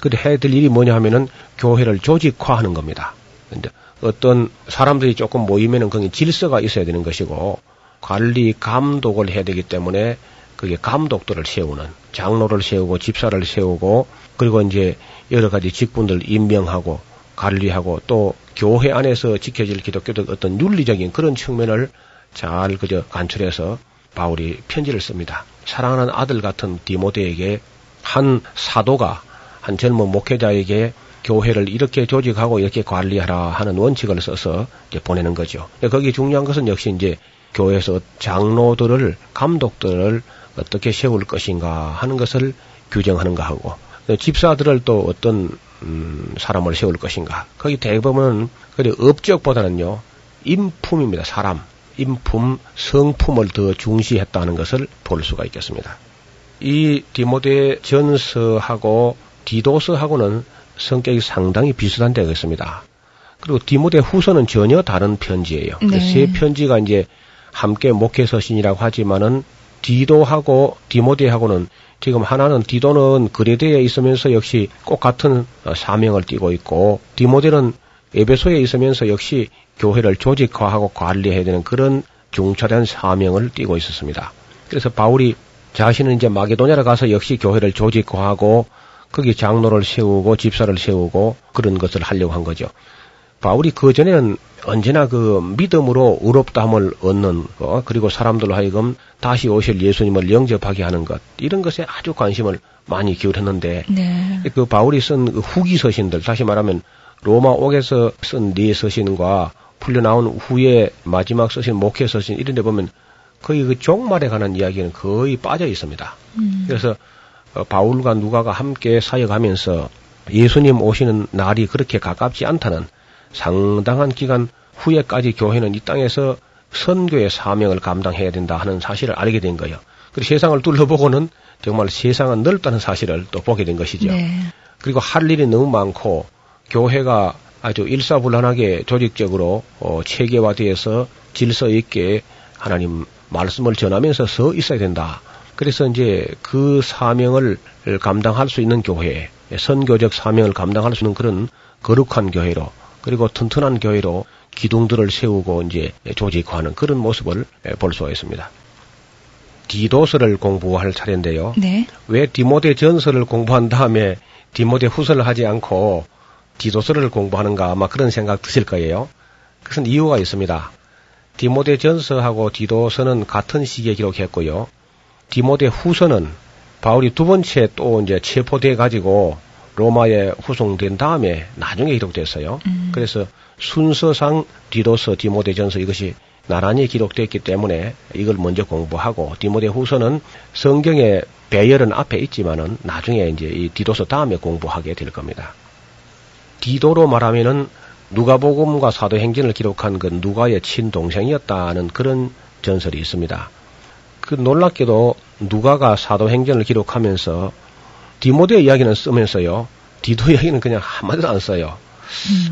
그 해야 될 일이 뭐냐 하면은 교회를 조직화하는 겁니다. 근데 어떤 사람들이 조금 모이면은 거기 질서가 있어야 되는 것이고, 관리 감독을 해야 되기 때문에 그게 감독들을 세우는, 장로를 세우고 집사를 세우고, 그리고 이제 여러 가지 직분들 임명하고 관리하고, 또 교회 안에서 지켜질 기독교적 어떤 윤리적인 그런 측면을 잘 그저 간추려서 바울이 편지를 씁니다. 사랑하는 아들 같은 디모데에게 한 사도가 한 젊은 목회자에게 교회를 이렇게 조직하고 이렇게 관리하라 하는 원칙을 써서 이제 보내는 거죠. 거기 중요한 것은 역시 이제 교회에서 장로들을, 감독들을 어떻게 세울 것인가 하는 것을 규정하는가 하고, 집사들을 또 어떤 사람을 세울 것인가. 거기 대부분은 업적보다는요, 인품입니다. 사람, 인품, 성품을 더 중시했다는 것을 볼 수가 있겠습니다. 이 디모데 전서하고 디도서하고는 성격이 상당히 비슷한 데가 있습니다. 그리고 디모데 후서는 전혀 다른 편지예요. 네. 그 세 편지가 이제 함께 목회서신이라고 하지만은 디도하고 디모데하고는 지금 하나는 디도는 그레데에 있으면서 역시 꼭 같은 사명을 띠고 있고, 디모데는 에베소에 있으면서 역시 교회를 조직화하고 관리해야 되는 그런 중차대한 사명을 띠고 있었습니다. 그래서 바울이 자신은 이제 마게도냐로 가서 역시 교회를 조직화하고 거기 장로를 세우고 집사를 세우고 그런 것을 하려고 한 거죠. 바울이 그전에는 언제나 그 믿음으로 의롭다함을 얻는 것, 그리고 사람들로 하여금 다시 오실 예수님을 영접하게 하는 것, 이런 것에 아주 관심을 많이 기울였는데, 네. 그 바울이 쓴 후기 서신들, 다시 말하면 로마 옥에서 쓴 네 서신과 풀려나온 후에 마지막 서신, 목회 서신 이런 데 보면 거의 그 종말에 관한 이야기는 거의 빠져 있습니다. 그래서 바울과 누가가 함께 사역하면서 예수님 오시는 날이 그렇게 가깝지 않다는, 상당한 기간 후에까지 교회는 이 땅에서 선교의 사명을 감당해야 된다 하는 사실을 알게 된 거예요. 그리고 세상을 둘러보고는 정말 세상은 넓다는 사실을 또 보게 된 것이죠. 네. 그리고 할 일이 너무 많고 교회가 아주 일사불란하게 조직적으로 체계화되어서 질서 있게 하나님 말씀을 전하면서 서 있어야 된다. 그래서 이제 그 사명을 감당할 수 있는 교회, 선교적 사명을 감당할 수 있는 그런 거룩한 교회로, 그리고 튼튼한 교회로 기둥들을 세우고 이제 조직화하는 그런 모습을 볼 수가 있습니다. 디도서를 공부할 차례인데요. 네. 왜 디모데 전서를 공부한 다음에 디모데 후서를 하지 않고 디도서를 공부하는가, 아마 그런 생각 드실 거예요. 그것은 이유가 있습니다. 디모데 전서하고 디도서는 같은 시기에 기록했고요. 디모데 후서는 바울이 두 번째 또 이제 체포돼 가지고 로마에 후송된 다음에 나중에 기록됐어요. 그래서 순서상 디도서, 디모데 전서 이것이 나란히 기록됐기 때문에 이걸 먼저 공부하고, 디모데 후서는 성경의 배열은 앞에 있지만은 나중에 이제 이 디도서 다음에 공부하게 될 겁니다. 디도로 말하면은 누가복음과 사도행전을 기록한 그 누가의 친동생이었다는 그런 전설이 있습니다. 그 놀랍게도 누가가 사도행전을 기록하면서 디모데 이야기는 쓰면서요, 디도 이야기는 그냥 한마디도 안 써요.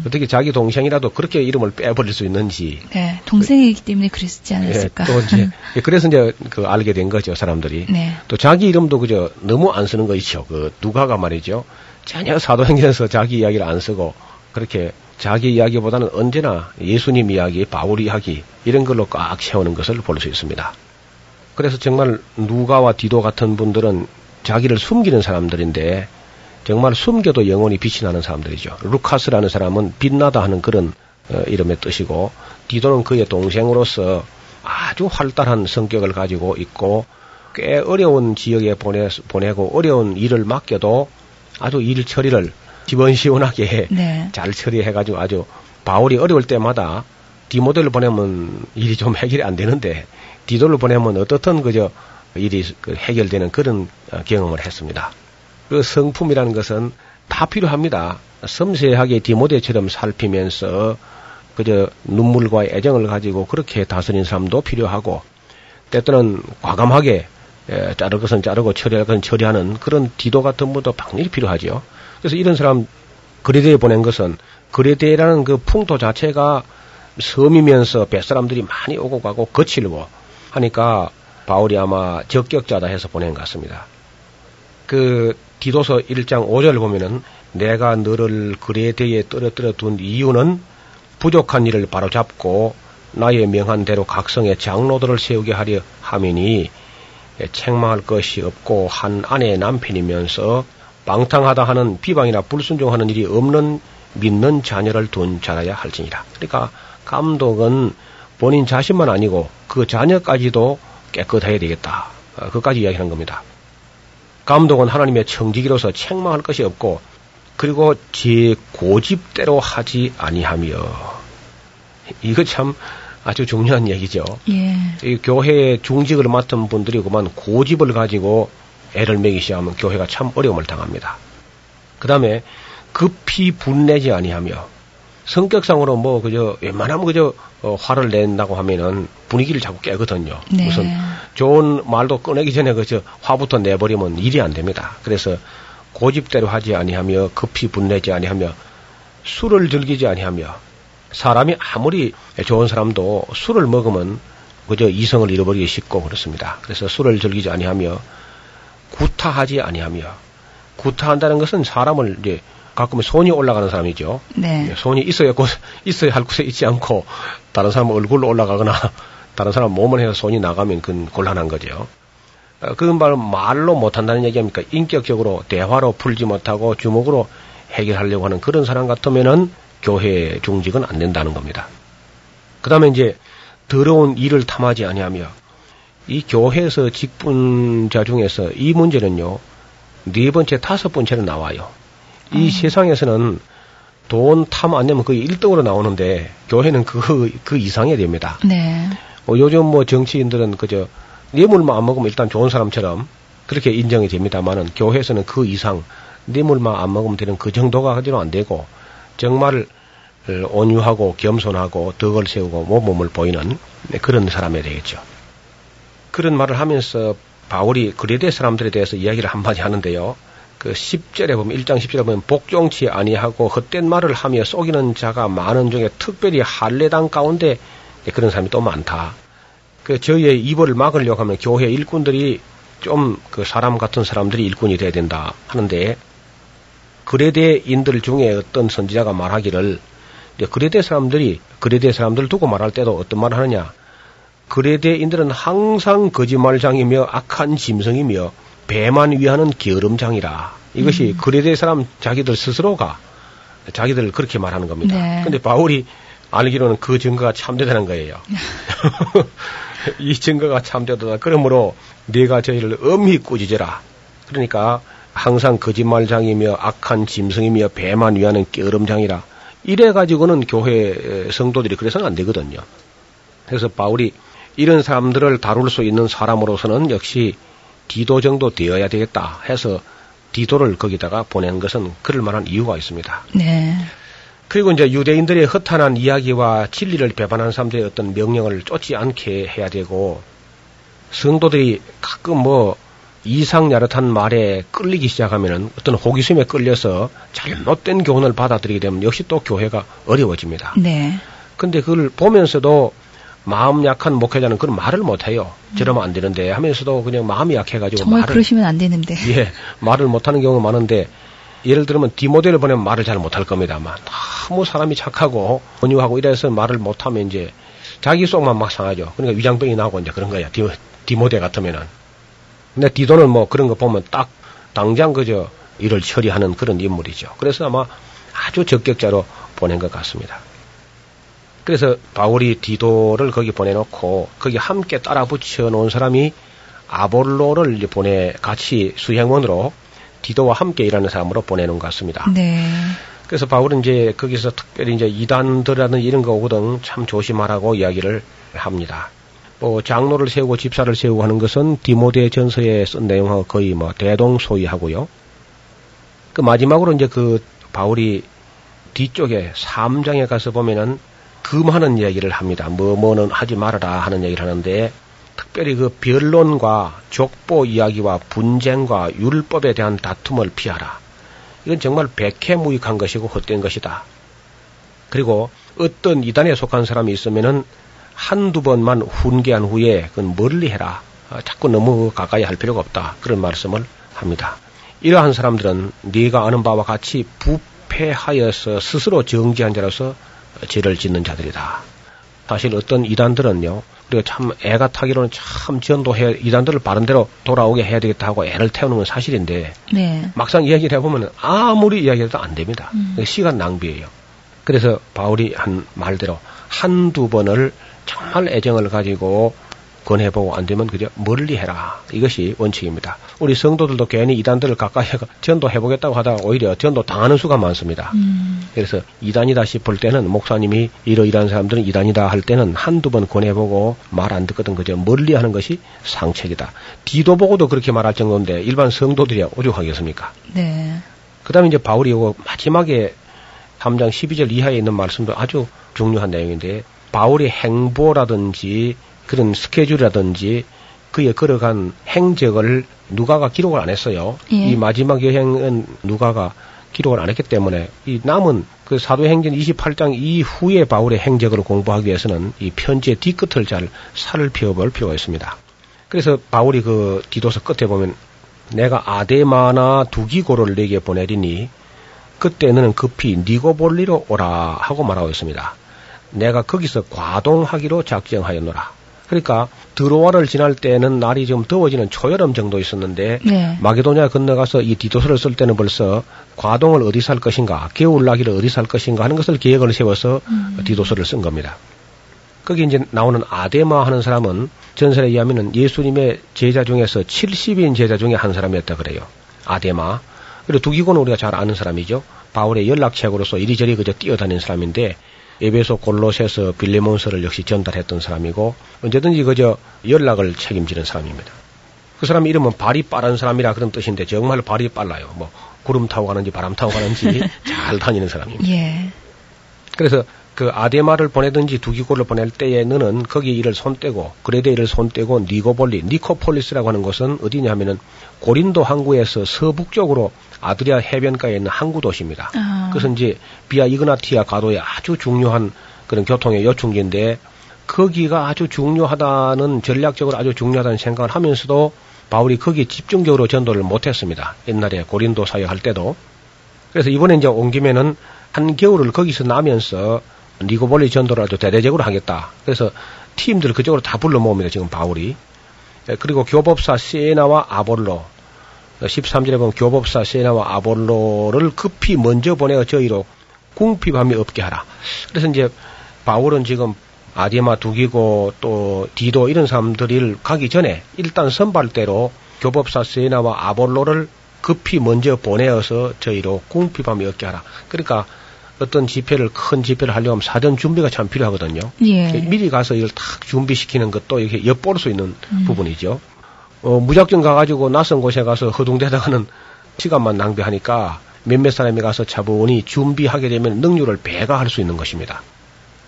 어떻게 자기 동생이라도 그렇게 이름을 빼버릴 수 있는지. 네, 동생이기 때문에 그랬지 않았을까. 네, 또 이제 그래서 이제 그 알게 된 거죠, 사람들이. 네. 또 자기 이름도 그저 너무 안 쓰는 거 있죠. 그 누가가 말이죠, 전혀 사도행전에서 자기 이야기를 안 쓰고 그렇게 자기 이야기보다는 언제나 예수님 이야기, 바울 이야기 이런 걸로 꽉 채우는 것을 볼 수 있습니다. 그래서 정말 누가와 디도 같은 분들은 자기를 숨기는 사람들인데 정말 숨겨도 영원히 빛이 나는 사람들이죠. 루카스라는 사람은 빛나다 하는 그런 이름의 뜻이고, 디도는 그의 동생으로서 아주 활달한 성격을 가지고 있고, 꽤 어려운 지역에 보내고 어려운 일을 맡겨도 아주 일 처리를 시원시원하게, 네. 잘 처리해가지고 아주 바울이 어려울 때마다 디모데를 보내면 일이 좀 해결이 안 되는데 디도를 보내면 어떻든 그저 일이 해결되는 그런 경험을 했습니다. 그 성품이라는 것은 다 필요합니다. 섬세하게 디모데처럼 살피면서 그저 눈물과 애정을 가지고 그렇게 다스린 사람도 필요하고, 때때는 과감하게 자를 것은 자르고 처리할 것은 처리하는 그런 디도 같은 분도 당연히 필요하죠. 그래서 이런 사람 그레데에 보낸 것은, 그레데라는 그 풍토 자체가 섬이면서 뱃사람들이 많이 오고 가고 거칠고 하니까 바울이 아마 적격자다 해서 보낸 것 같습니다. 그 디도서 1장 5절을 보면은, 내가 너를 그레데에 떨어뜨려 둔 이유는 부족한 일을 바로잡고 나의 명한대로 각성의 장로들을 세우게 하려 함이니, 책망할 것이 없고 한 아내의 남편이면서 방탕하다 하는 비방이나 불순종하는 일이 없는 믿는 자녀를 둔 자라야 할지니라. 그러니까 감독은 본인 자신만 아니고 그 자녀까지도 깨끗해야 되겠다. 그까지 이야기하는 겁니다. 감독은 하나님의 청지기로서 책망할 것이 없고 그리고 제 고집대로 하지 아니하며. 이거 참 아주 중요한 얘기죠. 예. 이 교회의 중직을 맡은 분들이 그만 고집을 가지고 애를 먹이기 시작하면 교회가 참 어려움을 당합니다. 그 다음에 급히 분내지 아니하며. 성격상으로 뭐 그저 웬만하면 그저 화를 낸다고 하면은 분위기를 자꾸 깨거든요. 네. 무슨 좋은 말도 꺼내기 전에 그저 화부터 내버리면 일이 안 됩니다. 그래서 고집대로 하지 아니하며 급히 분내지 아니하며 술을 즐기지 아니하며. 사람이 아무리 좋은 사람도 술을 먹으면 그저 이성을 잃어버리기 쉽고 그렇습니다. 그래서 술을 즐기지 아니하며 구타하지 아니하며. 구타한다는 것은 사람을 이제 가끔 손이 올라가는 사람이죠. 네. 손이 있어야 할 곳에 있지 않고 다른 사람 얼굴로 올라가거나 다른 사람 몸을 해서 손이 나가면 그건 곤란한 거죠. 그건 바로 말로 못한다는 얘기입니까? 인격적으로 대화로 풀지 못하고 주먹으로 해결하려고 하는 그런 사람 같으면은 교회 중직은 안 된다는 겁니다. 그 다음에 이제 더러운 일을 탐하지 아니하며. 이 교회에서 직분자 중에서 이 문제는요 4번째 5번째로 나와요. 이 세상에서는 돈 탐 안 내면 거의 1등으로 나오는데 교회는 그 이상이 됩니다. 네. 요즘 뭐 정치인들은 그저 뇌물만 안 먹으면 일단 좋은 사람처럼 그렇게 인정이 됩니다만은 교회에서는 그 이상 뇌물만 안 먹으면 되는 그 정도가 하지는 안 되고 정말 온유하고 겸손하고 덕을 세우고 모범을 보이는 그런 사람이 되겠죠. 그런 말을 하면서 바울이 그레데 사람들에 대해서 이야기를 한마디 하는데요. 그 10절에 보면 1장 10절에 보면 복종치 아니하고 헛된 말을 하며 속이는 자가 많은 중에 특별히 할례당 가운데 그런 사람이 또 많다. 그 저희의 입을 막으려고 하면 교회 일꾼들이 좀 그 사람 같은 사람들이 일꾼이 돼야 된다 하는데 그레데인들 중에 어떤 선지자가 말하기를 그레데 사람들이 그레데 사람들 두고 말할 때도 어떤 말을 하느냐. 그레데인들은 항상 거짓말장이며 악한 짐승이며 배만 위하는 게으름장이라. 이것이 그레데 사람 자기들 스스로가 자기들 그렇게 말하는 겁니다. 그런데 네. 바울이 알기로는 그 증거가 참되다는 거예요. 이 증거가 참되다. 그러므로 네가 저희를 엄히 꾸짖어라. 그러니까 항상 거짓말장이며 악한 짐승이며 배만 위하는 게으름장이라. 이래가지고는 교회 성도들이 그래서는 안 되거든요. 그래서 바울이 이런 사람들을 다룰 수 있는 사람으로서는 역시 디도 정도 되어야 되겠다 해서 디도를 거기다가 보낸 것은 그럴 만한 이유가 있습니다. 네. 그리고 이제 유대인들의 허탄한 이야기와 진리를 배반한 사람들의 어떤 명령을 쫓지 않게 해야 되고 성도들이 가끔 뭐 이상야릇한 말에 끌리기 시작하면은 어떤 호기심에 끌려서 잘못된 교훈을 받아들이게 되면 역시 또 교회가 어려워집니다. 네. 근데 그걸 보면서도 마음 약한 목회자는 그런 말을 못해요. 저러면 안 되는데 하면서도 그냥 마음이 약해가지고 정말 말을, 그러시면 안 되는데 예, 말을 못하는 경우가 많은데 예를 들면 디모데를 보내면 말을 잘 못할 겁니다만 너무 사람이 착하고 온유하고 이래서 말을 못하면 이제 자기 속만 막 상하죠. 그러니까 위장병이 나고 이제 그런 거야. 디모데 같으면은. 근데 디도는 뭐 그런 거 보면 딱 당장 그저 일을 처리하는 그런 인물이죠. 그래서 아마 아주 적격자로 보낸 것 같습니다. 그래서 바울이 디도를 거기 보내놓고 거기 함께 따라 붙여놓은 사람이 아볼로를 보내 같이 수행원으로 디도와 함께 일하는 사람으로 보내놓은 것 같습니다. 네. 그래서 바울은 이제 거기서 특별히 이제 이단들이라는 이런 거 오거든 참 조심하라고 이야기를 합니다. 뭐 장로를 세우고 집사를 세우고 하는 것은 디모데 전서에 쓴 내용하고 거의 뭐 대동소이하고요. 그 마지막으로 이제 그 바울이 뒤쪽에 3장에 가서 보면은 금하는 이야기를 합니다. 뭐는 하지 말아라 하는 얘기를 하는데 특별히 그 변론과 족보 이야기와 분쟁과 율법에 대한 다툼을 피하라. 이건 정말 백해무익한 것이고 헛된 것이다. 그리고 어떤 이단에 속한 사람이 있으면은 한두 번만 훈계한 후에 그건 멀리해라. 자꾸 너무 가까이 할 필요가 없다. 그런 말씀을 합니다. 이러한 사람들은 네가 아는 바와 같이 부패하여서 스스로 정죄한 자로서 죄를 짓는 자들이다. 사실 어떤 이단들은요, 우리가 참 애가 타기로는 참 전도해, 이단들을 바른대로 돌아오게 해야 되겠다 하고 애를 태우는 건 사실인데, 네. 막상 이야기를 해보면 아무리 이야기해도 안 됩니다. 시간 낭비예요. 그래서 바울이 한 말대로 한두 번을 정말 애정을 가지고 권해보고 안되면 그저 멀리해라. 이것이 원칙입니다. 우리 성도들도 괜히 이단들을 가까이 전도해보겠다고 하다가 오히려 전도 당하는 수가 많습니다. 그래서 이단이다 싶을 때는 목사님이 이러이러한 사람들은 이단이다 할 때는 한두 번 권해보고 말 안 듣거든 그저 멀리하는 것이 상책이다. 뒤도 보고도 그렇게 말할 정도인데 일반 성도들이 오죽하겠습니까? 네. 그 다음에 이제 바울이 마지막에 3장 12절 이하에 있는 말씀도 아주 중요한 내용인데 바울의 행보라든지 그런 스케줄이라든지 그에 걸어간 행적을 누가가 기록을 안 했어요. 예. 이 마지막 여행은 누가가 기록을 안 했기 때문에 이 남은 그 사도행전 28장 이후에 바울의 행적을 공부하기 위해서는 이 편지의 뒤끝을 잘 살펴볼 필요가 있습니다. 그래서 바울이 그 디도서 끝에 보면 내가 아데마나 두기고를 내게 보내리니 그때 너는 급히 니고볼리로 오라 하고 말하고 있습니다. 내가 거기서 과동하기로 작정하였노라. 그러니까 드로아를 지날 때는 날이 좀 더워지는 초여름 정도 있었는데 네. 마게도냐 건너가서 이 디도서를 쓸 때는 벌써 과동을 어디 살 것인가 겨울나기를 어디 살 것인가 하는 것을 계획을 세워서 디도서를 쓴 겁니다. 거기 이제 나오는 아데마 하는 사람은 전설에 의하면 예수님의 제자 중에서 70인 제자 중에 한 사람이었다 그래요. 아데마. 그리고 두기고는 우리가 잘 아는 사람이죠. 바울의 연락책으로서 이리저리 그저 뛰어다닌 사람인데 에베소, 골로새서, 빌레몬서를 역시 전달했던 사람이고 언제든지 그저 연락을 책임지는 사람입니다. 그 사람 이름은 발이 빠른 사람이라 그런 뜻인데 정말 발이 빨라요. 뭐 구름 타고 가는지 바람 타고 가는지 잘 다니는 사람입니다. 예. 그래서 그 아데마를 보내든지 두기고를 보낼 때에 너는 거기 일을 손떼고 그레데 일을 손떼고 니코폴리스라고 하는 곳은 어디냐 하면은 고린도 항구에서 서북쪽으로 아드리아 해변가에 있는 항구 도시입니다. 그것은 이제 비아 이그나티아 가도의 아주 중요한 그런 교통의 요충지인데 거기가 아주 중요하다는 전략적으로 아주 중요하다는 생각을 하면서도 바울이 거기 집중적으로 전도를 못했습니다. 옛날에 고린도 사역할 때도. 그래서 이번에 이제 온 김에는 한겨울을 거기서 나면서 니고볼리 전도를 아주 대대적으로 하겠다. 그래서 팀들 그쪽으로 다 불러 모읍니다. 지금 바울이. 그리고 교법사 세나와 아볼로 13절에 보면 교법사 세나와 아볼로를 급히 먼저 보내어 저희로 궁핍함이 없게 하라. 그래서 이제 바울은 지금 아데마 두기고 또 디도 이런 사람들을 가기 전에 일단 선발대로 교법사 세나와 아볼로를 급히 먼저 보내어서 저희로 궁핍함이 없게 하라. 그러니까 어떤 집회를 큰 집회를 하려면 사전 준비가 참 필요하거든요. 예. 미리 가서 이걸 딱 준비시키는 것도 이렇게 엿볼 수 있는 부분이죠. 무작정 가가지고 낯선 곳에 가서 허둥대다가는 시간만 낭비하니까 몇몇 사람이 가서 차분히 준비하게 되면 능률을 배가 할 수 있는 것입니다.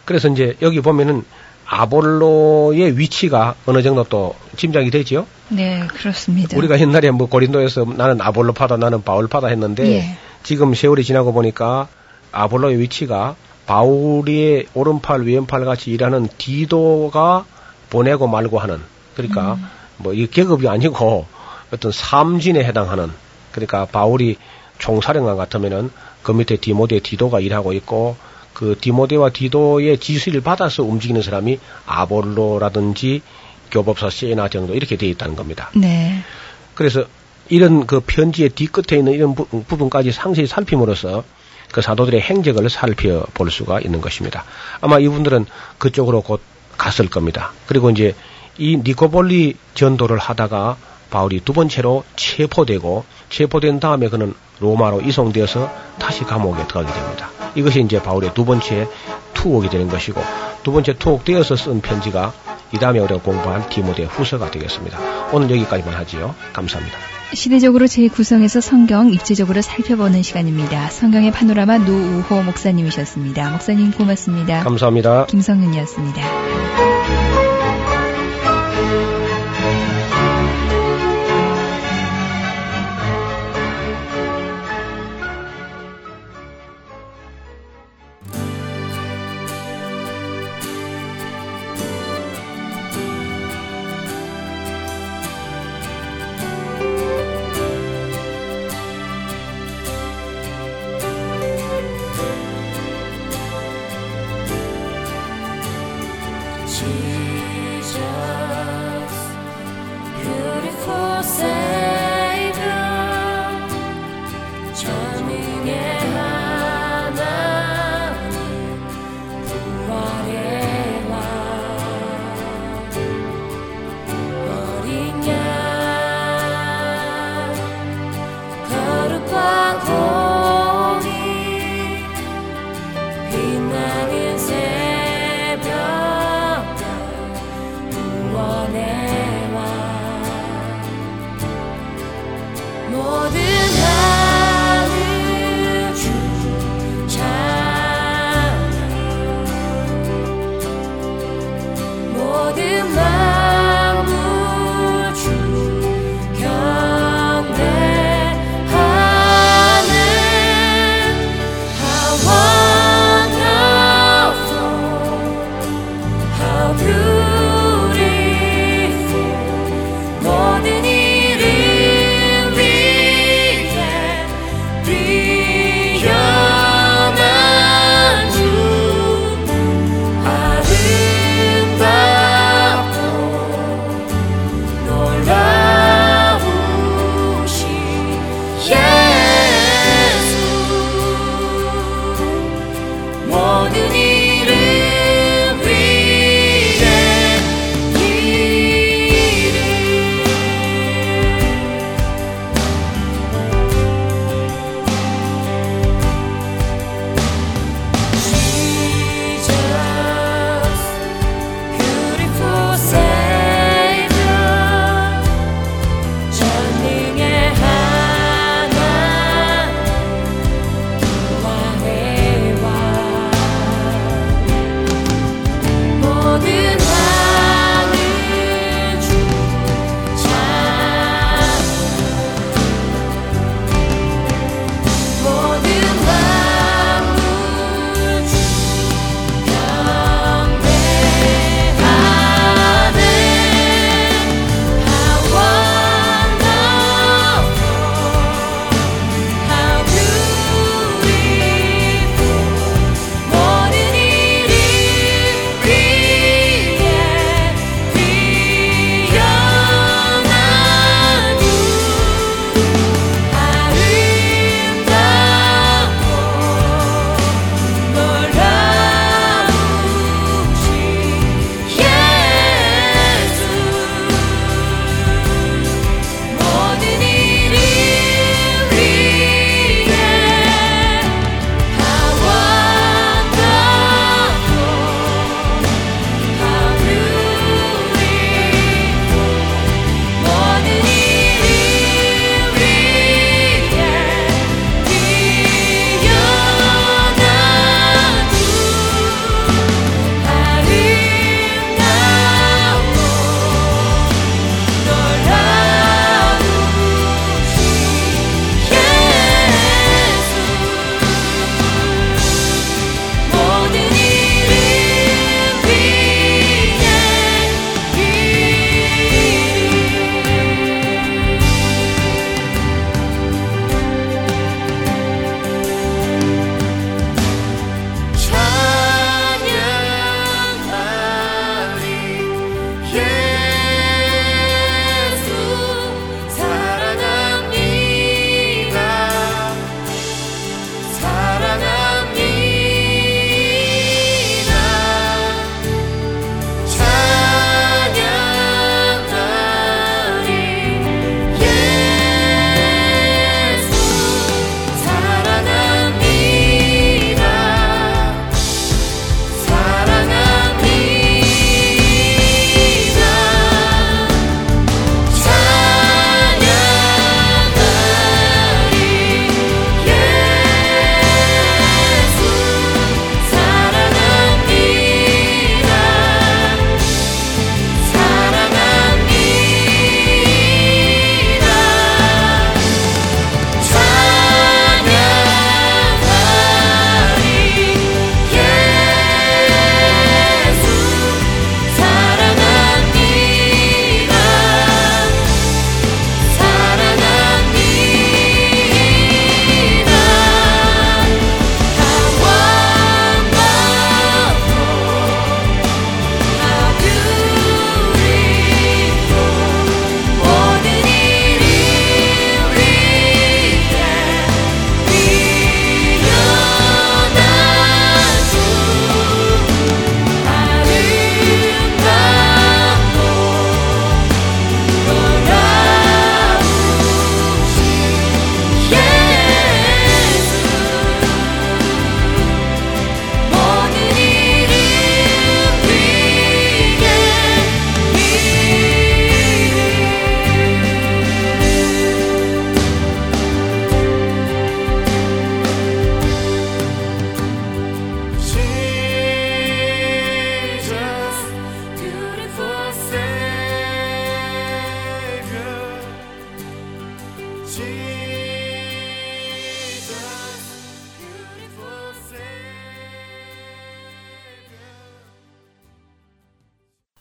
그래서 이제 여기 보면은 아볼로의 위치가 어느 정도 또 짐작이 되지요? 네, 그렇습니다. 우리가 옛날에 뭐 고린도에서 나는 아볼로파다 나는 바울파다 했는데 예. 지금 세월이 지나고 보니까 아볼로의 위치가 바울의 오른팔 왼팔 같이 일하는 디도가 보내고 말고 하는 그러니까 뭐 이 계급이 아니고 어떤 삼진에 해당하는 그러니까 바울이 총사령관 같으면은 그 밑에 디모데 디도가 일하고 있고 그 디모데와 디도의 지시를 받아서 움직이는 사람이 아볼로라든지 교법사 세나 정도 이렇게 되어 있다는 겁니다. 네. 그래서 이런 그 편지의 뒤끝에 있는 이런 부분까지 상세히 살핌으로써 그 사도들의 행적을 살펴볼 수가 있는 것입니다. 아마 이분들은 그쪽으로 곧 갔을 겁니다. 그리고 이제 이 니코볼리 전도를 하다가 바울이 두 번째로 체포된 다음에 그는 로마로 이송되어서 다시 감옥에 들어가게 됩니다. 이것이 이제 바울의 두 번째 투옥이 되는 것이고 두 번째 투옥되어서 쓴 편지가 이 다음에 우리가 공부한 디모데 후서가 되겠습니다. 오늘 여기까지만 하지요. 감사합니다. 시대적으로 제9성에서 성경 입체적으로 살펴보는 시간입니다. 성경의 파노라마 노우호 목사님이셨습니다. 목사님 고맙습니다. 감사합니다. 김성윤이었습니다.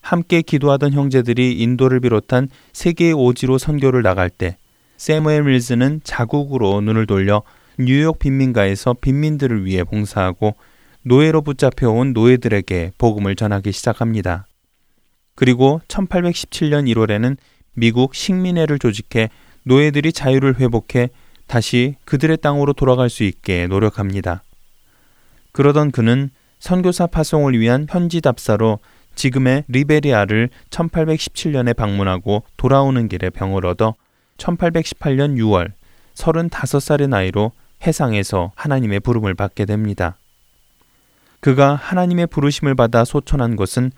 함께 기도하던 형제들이 인도를 비롯한 세계의 오지로 선교를 나갈 때 세무엘 밀스는 자국으로 눈을 돌려 뉴욕 빈민가에서 빈민들을 위해 봉사하고 노예로 붙잡혀온 노예들에게 복음을 전하기 시작합니다. 그리고 1817년 1월에는 미국 식민회를 조직해 노예들이 자유를 회복해 다시 그들의 땅으로 돌아갈 수 있게 노력합니다. 그러던 그는 선교사 파송을 위한 현지 답사로 지금의 리베리아를 1817년에 방문하고 돌아오는 길에 병을 얻어 1818년 6월 35살의 나이로 해상에서 하나님의 부름을 받게 됩니다. 그가 하나님의 부르심을 받아 소천한 것은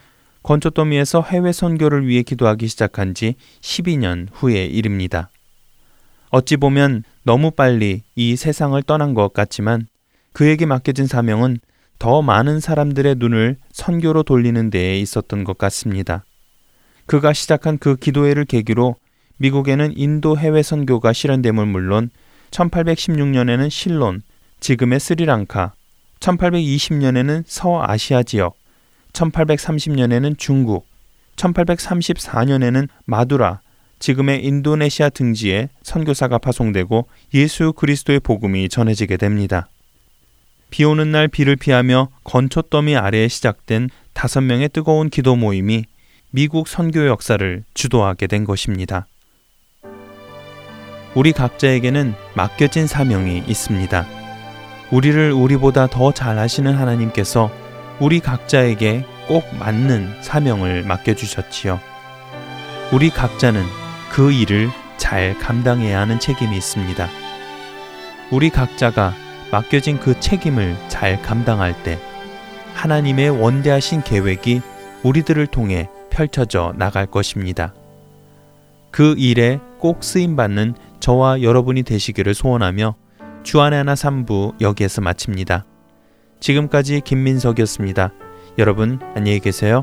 건초더미에서 해외 선교를 위해 기도하기 시작한 지 12년 후의 일입니다. 어찌 보면 너무 빨리 이 세상을 떠난 것 같지만 그에게 맡겨진 사명은 더 많은 사람들의 눈을 선교로 돌리는 데에 있었던 것 같습니다. 그가 시작한 그 기도회를 계기로 미국에는 인도 해외 선교가 실현됨을 물론 1816년에는 실론, 지금의 스리랑카, 1820년에는 서아시아 지역, 1830년에는 중국, 1834년에는 마두라, 지금의 인도네시아 등지에 선교사가 파송되고 예수 그리스도의 복음이 전해지게 됩니다. 비오는 날 비를 피하며 건초더미 아래에 시작된 5명의 뜨거운 기도 모임이 미국 선교 역사를 주도하게 된 것입니다. 우리 각자에게는 맡겨진 사명이 있습니다. 우리를 우리보다 더 잘 아시는 하나님께서 우리 각자에게 꼭 맞는 사명을 맡겨주셨지요. 우리 각자는 그 일을 잘 감당해야 하는 책임이 있습니다. 우리 각자가 맡겨진 그 책임을 잘 감당할 때 하나님의 원대하신 계획이 우리들을 통해 펼쳐져 나갈 것입니다. 그 일에 꼭 쓰임받는 저와 여러분이 되시기를 소원하며 주안의 하나 3부 여기에서 마칩니다. 지금까지 김민석이었습니다. 여러분 안녕히 계세요.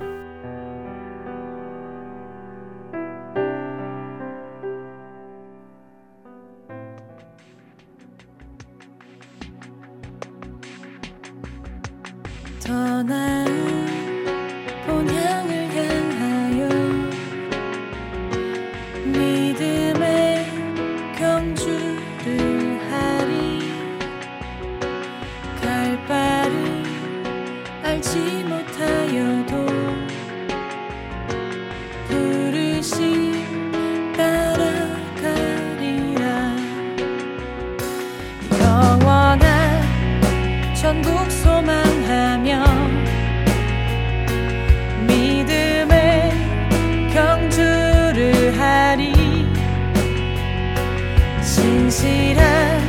신실한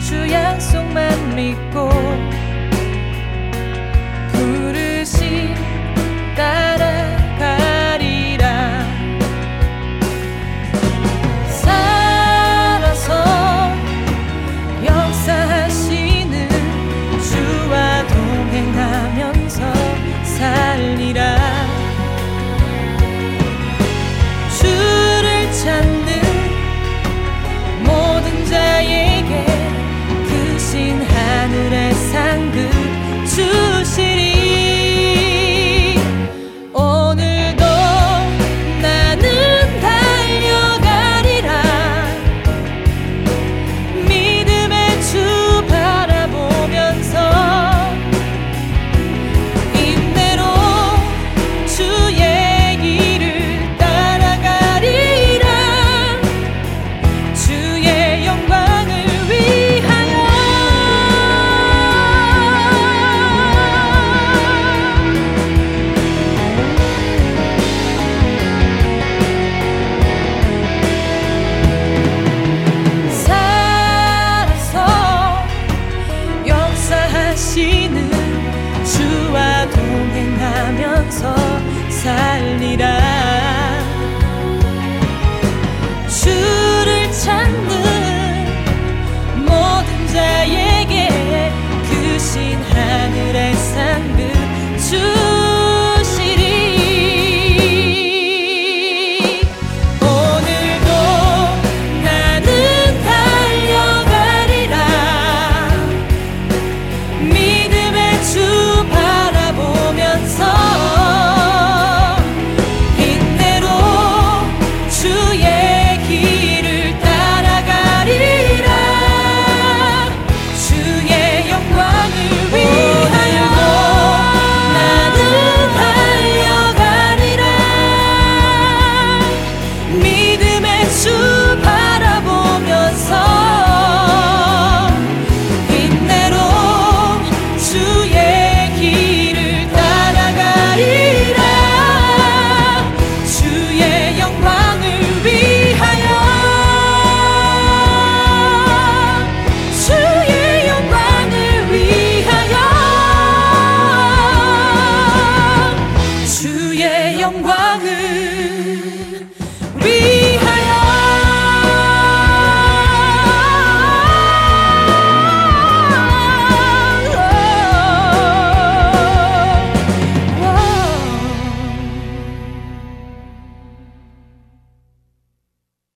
주 약속만 믿고